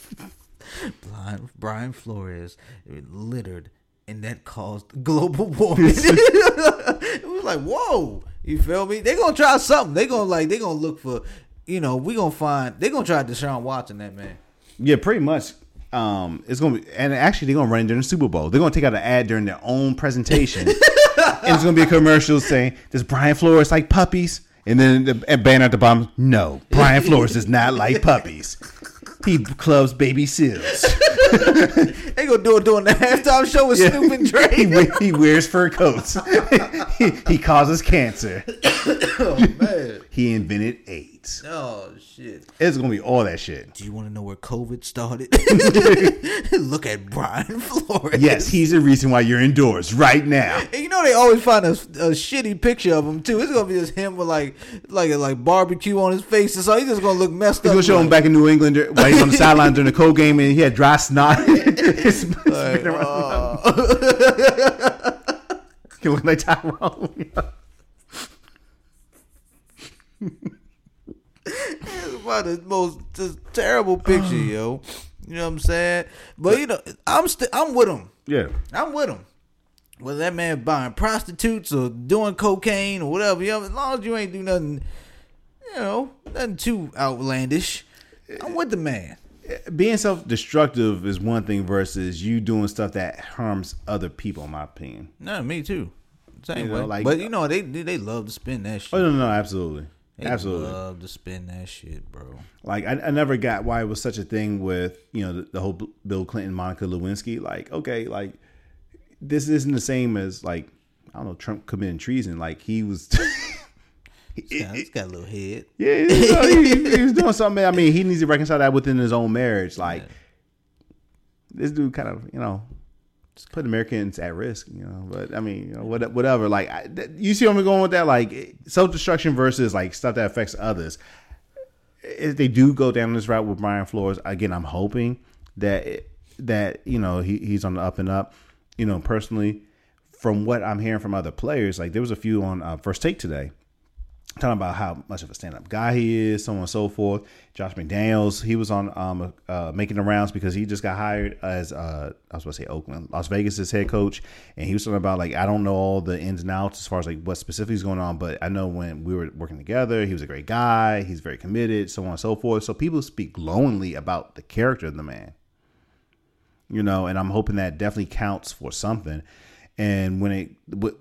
Brian Flores littered, and that caused global warming. It was like, whoa. You feel me? They're going to try something. They're going to look for, we're going to find. They're going to try Deshaun Watson, that man. Yeah, pretty much. It's going to be. And actually, they're going to run it during the Super Bowl. They're going to take out an ad during their own presentation. And it's going to be a commercial saying, does Brian Flores like puppies? And then the banner at the bottom, no, Brian Flores does not like puppies. He clubs baby seals. They going to do it during the halftime show with Snoop and Dre. He wears fur coats. He causes cancer. Oh, man. He invented AIDS. Oh, shit. It's going to be all that shit. Do you want to know where COVID started? Look at Brian Flores. Yes, he's the reason why you're indoors right now. And you know they always find a shitty picture of him, too. It's going to be just him with like barbecue on his face. And so he's just going to look messed up. He's going to show him back in New England while he's on the sideline during the cold game and he had dry snot. It's around. He looked like Tyrone. It's about the most terrible picture, yo. You know what I'm saying? But I'm with him. Yeah, I'm with him. Whether that man buying prostitutes or doing cocaine or whatever, as long as you ain't do nothing, nothing too outlandish. I'm with the man. Being self-destructive is one thing versus you doing stuff that harms other people, in my opinion. No, me too. Same way. But they love to spin that shit. Oh no, absolutely. They love to spin that shit, bro. Like I never got why it was such a thing with, the whole Bill Clinton, Monica Lewinsky. Like, okay, like this isn't the same as Trump committing treason. Like he was he's got a little head. Yeah, he was doing something. I mean, he needs to reconcile that within his own marriage. Like this dude kind of, just put Americans at risk, But I mean, whatever. Like, you see where I'm going with that? Like, self-destruction versus like stuff that affects others. If they do go down this route with Brian Flores, again, I'm hoping that he's on the up and up. Personally, from what I'm hearing from other players, like there was a few on First Take today, talking about how much of a stand-up guy he is, so on and so forth. Josh McDaniels, he was on making the rounds because he just got hired as Las Vegas' head coach, and he was talking about I don't know all the ins and outs as far as what specifically is going on, but I know when we were working together, he was a great guy, he's very committed, so on and so forth. So people speak glowingly about the character of the man, and I'm hoping that definitely counts for something. And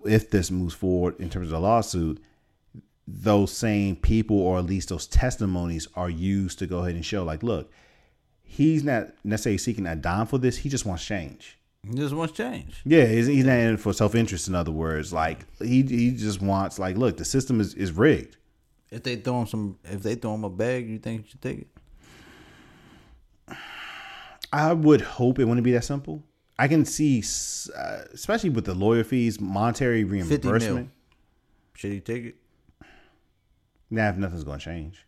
if this moves forward in terms of the lawsuit, those same people, or at least those testimonies, are used to go ahead and show look, he's not necessarily seeking a dime for this. He just wants change. Yeah. He's not in it for self-interest. In other words, he just wants look, the system is rigged. If they throw him a bag, you think you should take it? I would hope it wouldn't be that simple. I can see, especially with the lawyer fees, monetary reimbursement. 50 mil. Should he take it? Now, if nothing's going to change.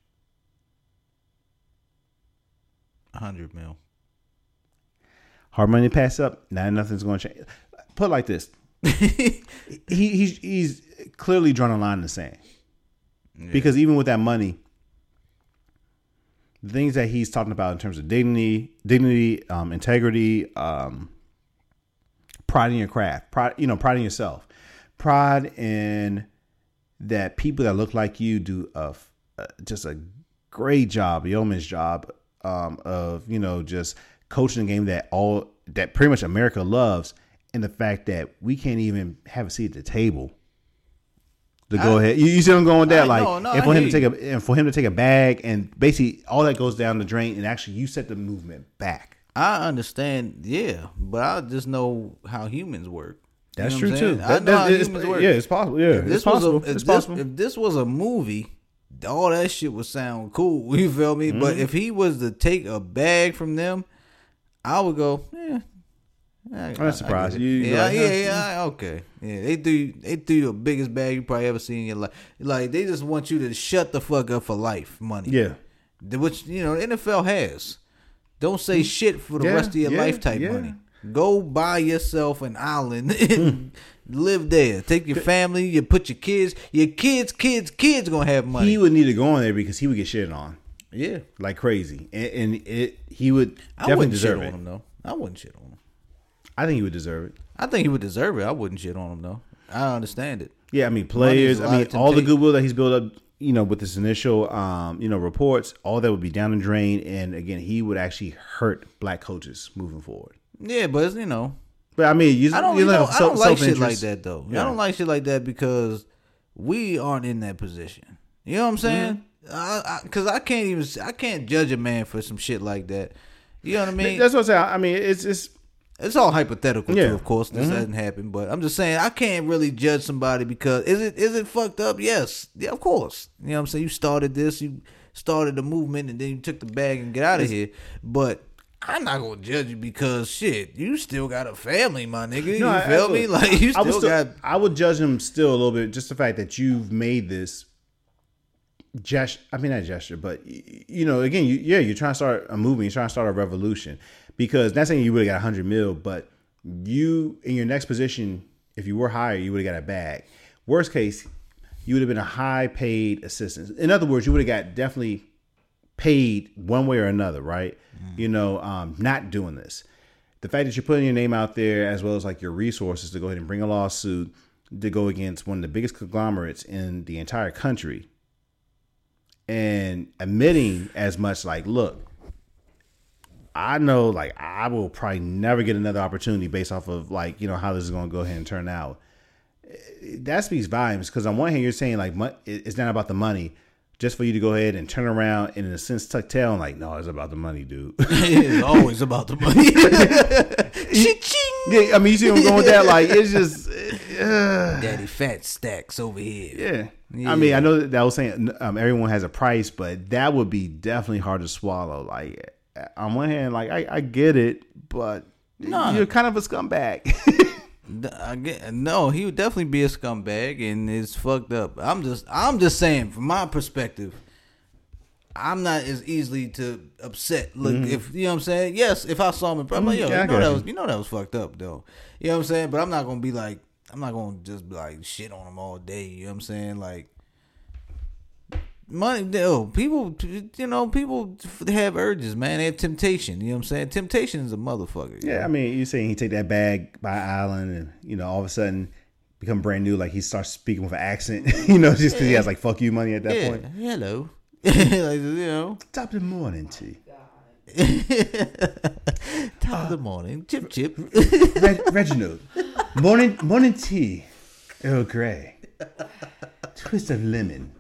100 mil. Hard money to pass up. Now, nothing's going to change. Put it like this. He's clearly drawn a line in the sand. Yeah. Because even with that money, the things that he's talking about in terms of dignity, integrity, pride in your craft, pride in yourself. pride in that people that look like you do just a great job, yeoman's job of, you know, just coaching a game that that pretty much America loves, and the fact that we can't even have a seat at the table. Go ahead. You see what I'm going with that? For him to take a bag, and basically all that goes down the drain, and actually you set the movement back. I understand, yeah, but I just know how humans work. That's true too. I know how humans work. Yeah, it's possible. Yeah, it's possible. If this was a movie, all that shit would sound cool. You feel me? Mm-hmm. But if he was to take a bag from them, I would go, yeah. I'm surprised you. Okay. Yeah, they threw you the biggest bag you probably ever seen in your life. Like, they just want you to shut the fuck up for life, money. Yeah, which, you know, the NFL has. Don't say shit for the rest of your life type money. Go buy yourself an island and live there. Take your family. You put your kids gonna have money. He would need to go in there because he would get shit on. Yeah, like crazy, I wouldn't shit on him. I think he would deserve it. I wouldn't shit on him, though. I understand it. Yeah, I mean, players. I mean, all the goodwill that he's built up, you know, with this initial, you know, reports, all that would be down the drain. And again, he would actually hurt black coaches moving forward. Yeah, but it's, you know. But I mean, I don't like shit like that, though. Yeah. I don't like shit like that because we aren't in that position. You know what I'm saying? Because I can't judge a man for some shit like that. You know what I mean? That's what I'm saying. I mean, it's all hypothetical, too, of course. This hasn't happened, but I'm just saying I can't really judge somebody because is it fucked up? Yes. Yeah, of course. You know what I'm saying? You started this. You started the movement, and then you took the bag and get out of here. But I'm not going to judge you because, shit, you still got a family, my nigga. You feel me? Like, you still got... I would judge him still a little bit, just the fact that you've made this gesture. I mean, not gesture, but, you know, again, you're trying to start a movement. You're trying to start a revolution. Because not saying you would have got 100 mil, but you in your next position, if you were higher, you would have got a bag. Worst case, you would have been a high paid assistant. In other words, you would have got definitely paid one way or another, right? Mm-hmm. You know, not doing this. The fact that you're putting your name out there as well as like your resources to go ahead and bring a lawsuit to go against one of the biggest conglomerates in the entire country, and admitting as much, like, look, I know, like, I will probably never get another opportunity based off of, like, you know, how this is going to go ahead and turn out. That speaks volumes, because on one hand, you're saying, like, it's not about the money, just for you to go ahead and turn around and, in a sense, tuck tail and, like, no, it's about the money, dude. It's always about the money. Yeah, I mean, you see what I'm going with that? Like, it's just... Daddy Fat Stacks over here. Yeah. I mean, I know that I was saying everyone has a price, but that would be definitely hard to swallow, like... On one hand, like, I get it, but you're kind of a scumbag. He would definitely be a scumbag, and it's fucked up. I'm just saying, from my perspective, I'm not as easily to upset. Look, if you know what I'm saying. Yes, if I saw him, I'm like, yo, that was fucked up, though. You know what I'm saying. But I'm not gonna be like, I'm not gonna just be like shit on him all day. You know what I'm saying, like. Money, people, you know, people have urges, man. They have temptation. You know what I'm saying? Temptation is a motherfucker. Yeah, know? I mean, you're saying he take that bag by island and, you know, all of a sudden become brand new. Like, he starts speaking with an accent, you know, just because he has, like, fuck you money at that point. Hello. Like, you know. Top of the morning to you. Top of the morning. Chip. Reginald. Morning tea. Earl Grey. Twist of lemon.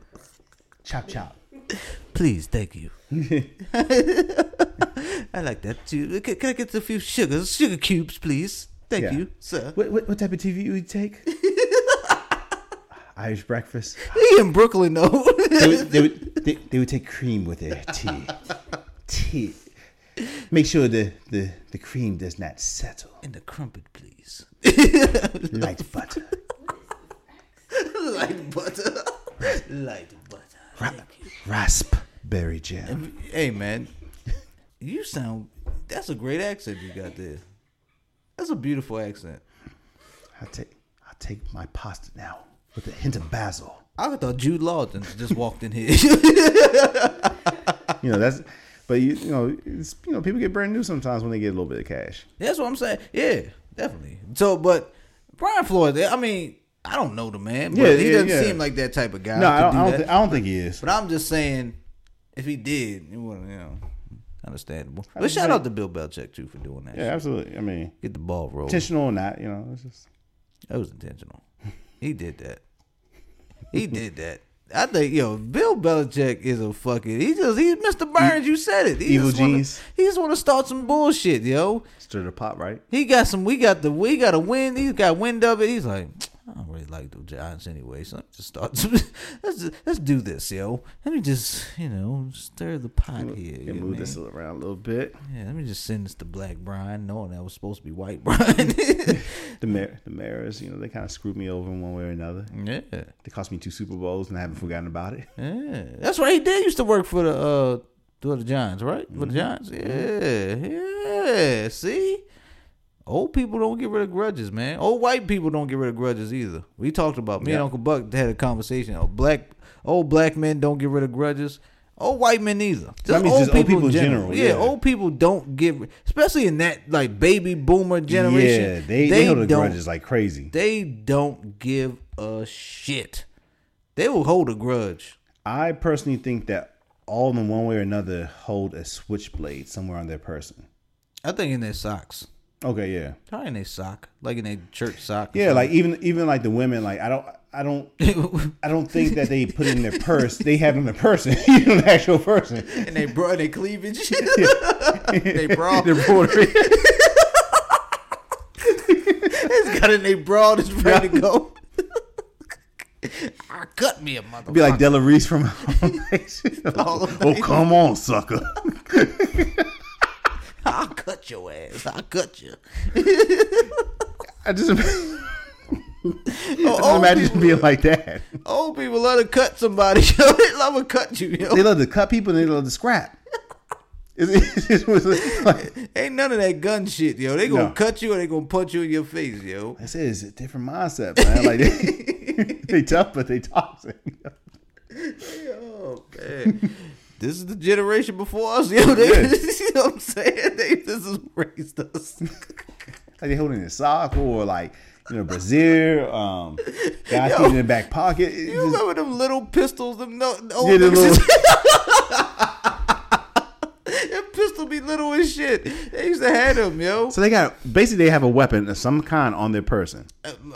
Chop. Please, thank you. I like that too. Can I get a few sugar cubes, please? Thank you, sir. What type of tea you would take? Irish breakfast. They in Brooklyn, though. they would take cream with their tea. Make sure the cream does not settle. And the crumpet, please. Light butter. Raspberry jam. Hey, man, you sound... That's a great accent you got there. That's a beautiful accent. I'll take my pasta now with a hint of basil. I thought Jude Law just walked in here. You know, that's... But, you know, people get brand new sometimes when they get a little bit of cash. That's what I'm saying. Yeah, definitely. So, but Brian Flores, I mean... I don't know the man, but he doesn't seem like that type of guy. No, I don't think he is. But I'm just saying, if he did, it wouldn't, you know, understandable. But shout out to Bill Belichick too for doing that. Yeah, absolutely. I mean, get the ball rolling, intentional or not, you know, it's just that was intentional. He did that. He did that. I think, yo, Bill Belichick is a fucking. He's Mr. Burns. You said it. He evil genius. He just want to start some bullshit, yo. Stir the pot, right? He got some. We got a win. He got wind of it. He's like, I don't really like the Giants anyway, so let's just start. Let's do this, yo. Let me just, you know, stir the pot here. And move this around a little bit. Yeah, let me just send this to Black Brian, knowing that was supposed to be White Brian. the Maras, you know, they kind of screwed me over in one way or another. Yeah, they cost me 2 Super Bowls, and I haven't forgotten about it. Yeah, that's right. He did used to work for the Giants, right? Mm-hmm. For the Giants, yeah. See. Old people don't get rid of grudges, man. Old white people don't get rid of grudges either. We talked about me and Uncle Buck had a conversation. Old black men don't get rid of grudges. Old white men either. Just old people in general. Yeah, old people don't get, especially in that like baby boomer generation. Yeah, they hold grudges like crazy. They don't give a shit. They will hold a grudge. I personally think that all of them, one way or another, hold a switchblade somewhere on their person. I think in their socks. Okay, yeah. Probably in their sock, like in their church sock. Yeah, like even like the women, like I don't think that they put it in their purse. They have it in the person, you know, the actual person. And they brought their cleavage. They bra. Their border. It's got in their bra. It's ready to go. I cut me a motherfucker. Be like Della Reese from. Oh, come on, sucker. I'll cut your ass. I'll cut you. I just imagine people, being like that. Old people love to cut somebody. They love to cut you. Yo. They love to cut people and they love to scrap. It's like, ain't none of that gun shit, yo. They gonna cut you or they gonna punch you in your face, yo. I said it's a different mindset, man. Like they tough, but they toxic. Yo, man. This is the generation before us, yo. You know what I'm saying? This is raised us. Like they holding their sock or like, you know, brassiere, guys yo, in their back pocket. You remember them little pistols? Them pistol be little as shit. They used to have them, yo. So they have a weapon of some kind on their person.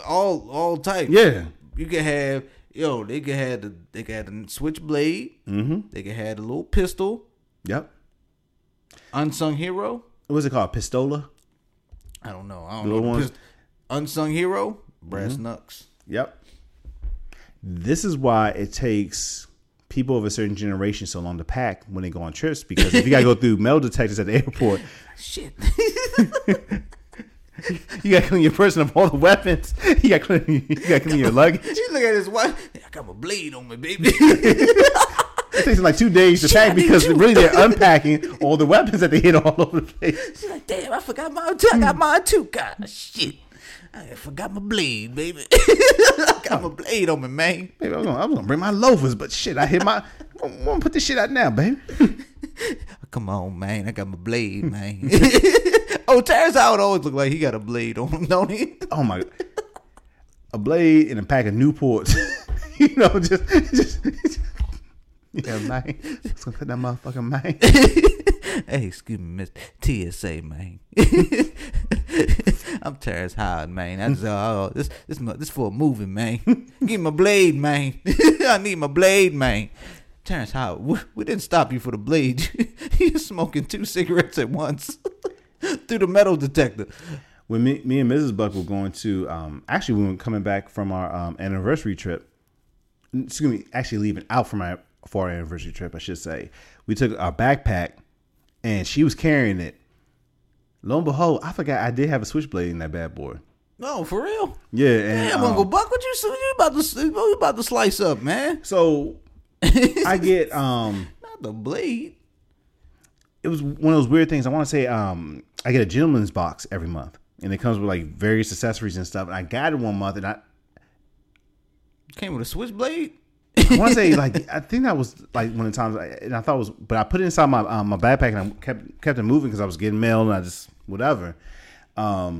All types. Yeah, you can have. Yo, they could have the switchblade. Mm-hmm. They could have the little pistol. Yep. Unsung hero. What's it called? Pistola? I don't know. Unsung hero. Brass knucks. Yep. This is why it takes people of a certain generation so long to pack when they go on trips, because if you gotta go through metal detectors at the airport, shit. You gotta clean your person of all the weapons. You gotta clean your luggage. She look at his wife. I got my blade on me, baby. It takes them like 2 days to pack because really they're unpacking all the weapons that they hit all over the place. She's like, damn, I forgot mine too. I got mine too. God, shit. I forgot my blade, baby. I got my blade on me, man. Baby, I was gonna bring my loafers, but shit, I'm gonna put this shit out now, baby. Come on, man. I got my blade, man. Oh, Terrence Howard always look like he got a blade on him, don't he? Oh my God. A blade and a pack of Newports. You know, just yeah, man. Just gonna cut that motherfucking man. Hey, excuse me, Miss TSA, man. I'm Terrence Howard, man. I just this for a movie, man. Give me my blade, man. I need my blade, man. Terrence Howard, we didn't stop you for the blade. You're smoking 2 cigarettes at once. Through the metal detector. When me and Mrs. Buck were going to, actually we were coming back from our anniversary trip. Excuse me, actually leaving out for our anniversary trip, I should say. We took our backpack, and she was carrying it. Lo and behold, I forgot I did have a switchblade in that bad boy. No, for real? Yeah. And, damn, Uncle Buck, what you about to slice up, man? So I get not the blade. It was one of those weird things. I want to say I get a gentleman's box every month, and it comes with like various accessories and stuff. And I got it one month, and I came with a switchblade. I want to say like I think that was like one of the times, but I put it inside my my backpack and I kept it moving because I was getting mail and I just I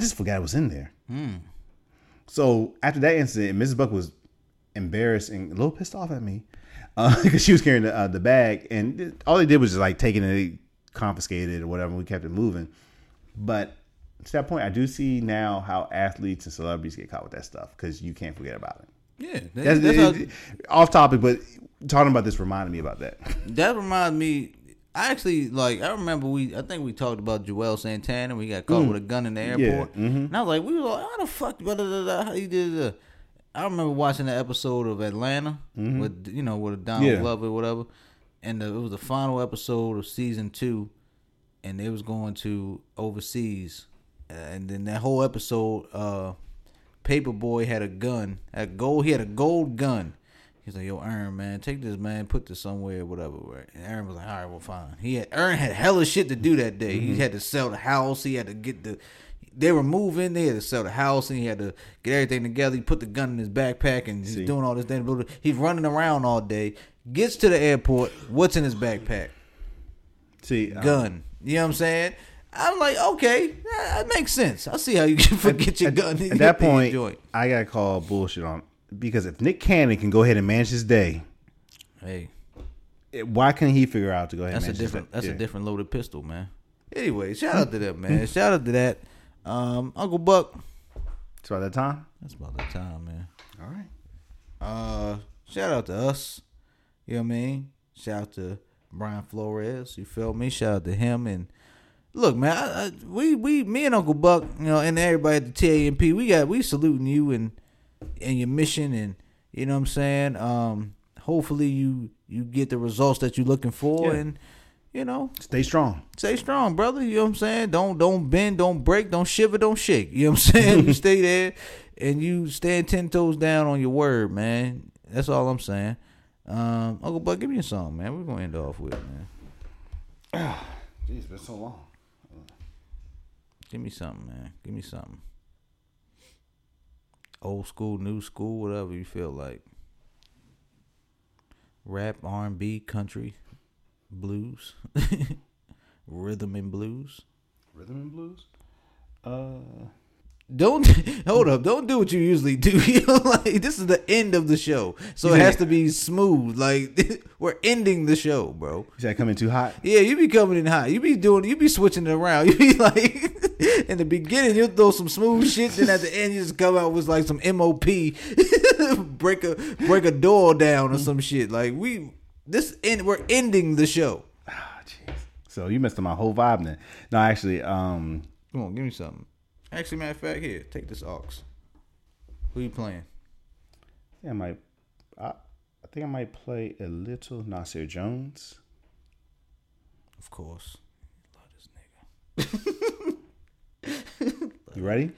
just forgot it was in there. So after that incident, Mrs. Buck was embarrassed and a little pissed off at me because she was carrying the bag, and all they did was just like take it and they confiscated it or whatever. And we kept it moving. But to that point, I do see now how athletes and celebrities get caught with that stuff because you can't forget about it. Yeah, off topic, but talking about this reminded me about that. That reminds me. I think we talked about Joel Santana. We got caught with a gun in the airport, and I was like, how the fuck, how you did that? I remember watching the episode of Atlanta with Donald Glover or whatever, and it was the final episode of season 2, and they was going to overseas, and then that whole episode, Paperboy had a gun, he had a gold gun. He's like, yo, Earn, man, take this, man, put this somewhere or whatever. Right? And Earn was like, all right, well, fine. Earn had hella shit to do that day. He had to sell the house. He had to get they were moving. They had to sell the house, and he had to get everything together. He put the gun in his backpack, and he's doing all this thing. He's running around all day. Gets to the airport. What's in his backpack? Gun. You know what I'm saying? I'm like, okay, that makes sense. I see how you can forget your gun. At that point, I got to call bullshit on him. Because if Nick Cannon can go ahead and manage his day, why can't he figure out to go ahead and manage his day? That's a different loaded pistol, man. Anyway, shout out to that, man. Shout out to that. Uncle Buck. It's about that time? That's about that time, man. All right. Shout out to us. You know what I mean? Shout out to Brian Flores. You feel me? Shout out to him. And look, man, we me and Uncle Buck, and everybody at the TAMP, we saluting you and your mission, and you know what I'm saying. Hopefully you get the results that you're looking for, and stay strong, brother. You know what I'm saying. Don't bend, don't break, don't shiver, don't shake. You know what I'm saying. You stay there, and you stand 10 toes down on your word, man. That's all I'm saying. Uncle Buck, give me a song, man. We're gonna end off with, man. Jeez, it's been so long. Give me something, man. Give me something. Old school, new school, whatever you feel like. Rap, R&B, country, blues, rhythm and blues. Don't hold up. Don't do what you usually do. This is the end of the show, so it has to be smooth. Like we're ending the show, bro. Is that coming too hot? Yeah, you be coming in hot. You be switching it around. You be like. In the beginning, you'll throw some smooth shit. Then at the end, you just come out with like some MOP, break a door down or some shit. Like we're ending the show. Ah, jeez. So you messed up my whole vibe then. No, actually, come on, give me something. Actually, matter of fact, here, take this aux. Who you playing? I think I might play a little Nasir Jones. Of course, love this nigga. You ready?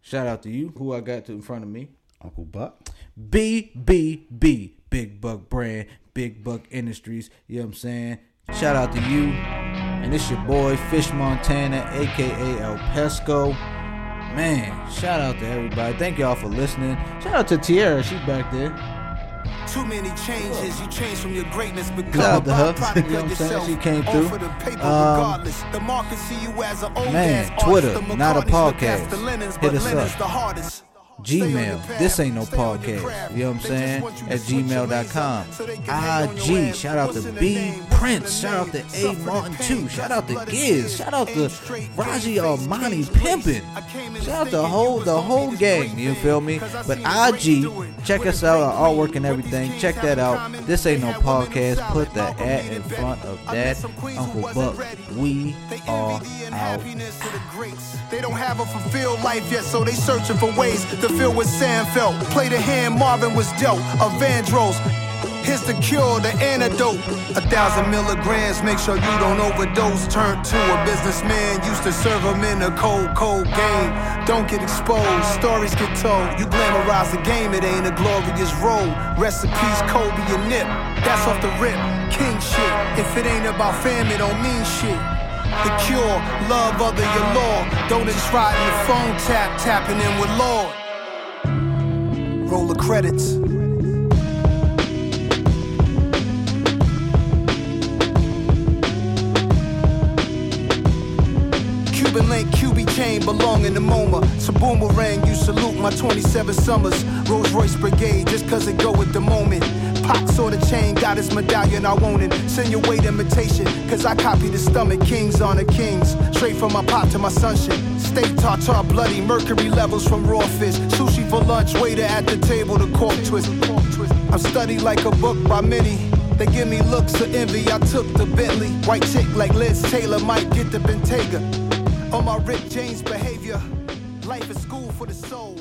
Shout out to you. Who I got to in front of me? Uncle Buck. BBB. Big Buck Brand. Big Buck Industries. You know what I'm saying? Shout out to you. And it's your boy Fish Montana, a.k.a. El Pesco. Man, shout out to everybody. Thank y'all for listening. Shout out to Tierra. She's back there. Too many changes. You change from your greatness, but God, you know what I'm saying? She came through. The market see you as an old Twitter, not a podcast. Hit us up. Gmail, this ain't no podcast. You know what I'm saying? At gmail.com. IG, shout out to B Prince. Shout out to A Martin 2. Shout out to Giz. Shout out to Raji Armani Pimpin. Shout out to the whole gang. You feel me? But IG, check us out, our artwork and everything. Check that out. This ain't no podcast. Put the at in front of that. Uncle Buck, we are out. They don't have a fulfilled life yet, so they searching for ways to feel what Sam felt. Play the hand Marvin was dealt. Avandros, here's the cure, the antidote. 1,000 milligrams, make sure you don't overdose. Turn to a businessman, used to serve him in a cold, cold game. Don't get exposed, stories get told. You glamorize the game, it ain't a glorious road. Rest in peace, Kobe and Nip. That's off the rip, king shit. If it ain't about fam, it don't mean shit. The cure, love other your Lord. Don't just ride in the phone tap, tapping in with Lord. Roll the credits. Cuban link, QB chain, belong in the MoMA. It's a boomerang, you salute. my 27 summers. Rolls Royce Brigade, just cause it go with the moment. Pac saw the chain, got his medallion, I want it. Send your weight imitation, cause I copy the stomach. Kings honor kings, straight from my pop to my sunshine. Steak tartar bloody, mercury levels from raw fish. Sushi for lunch, waiter at the table, the cork twist. I'm studied like a book by many. They give me looks of envy, I took the Bentley. White chick like Liz Taylor might get the Bentayga. On my Rick James behavior, life is school for the soul.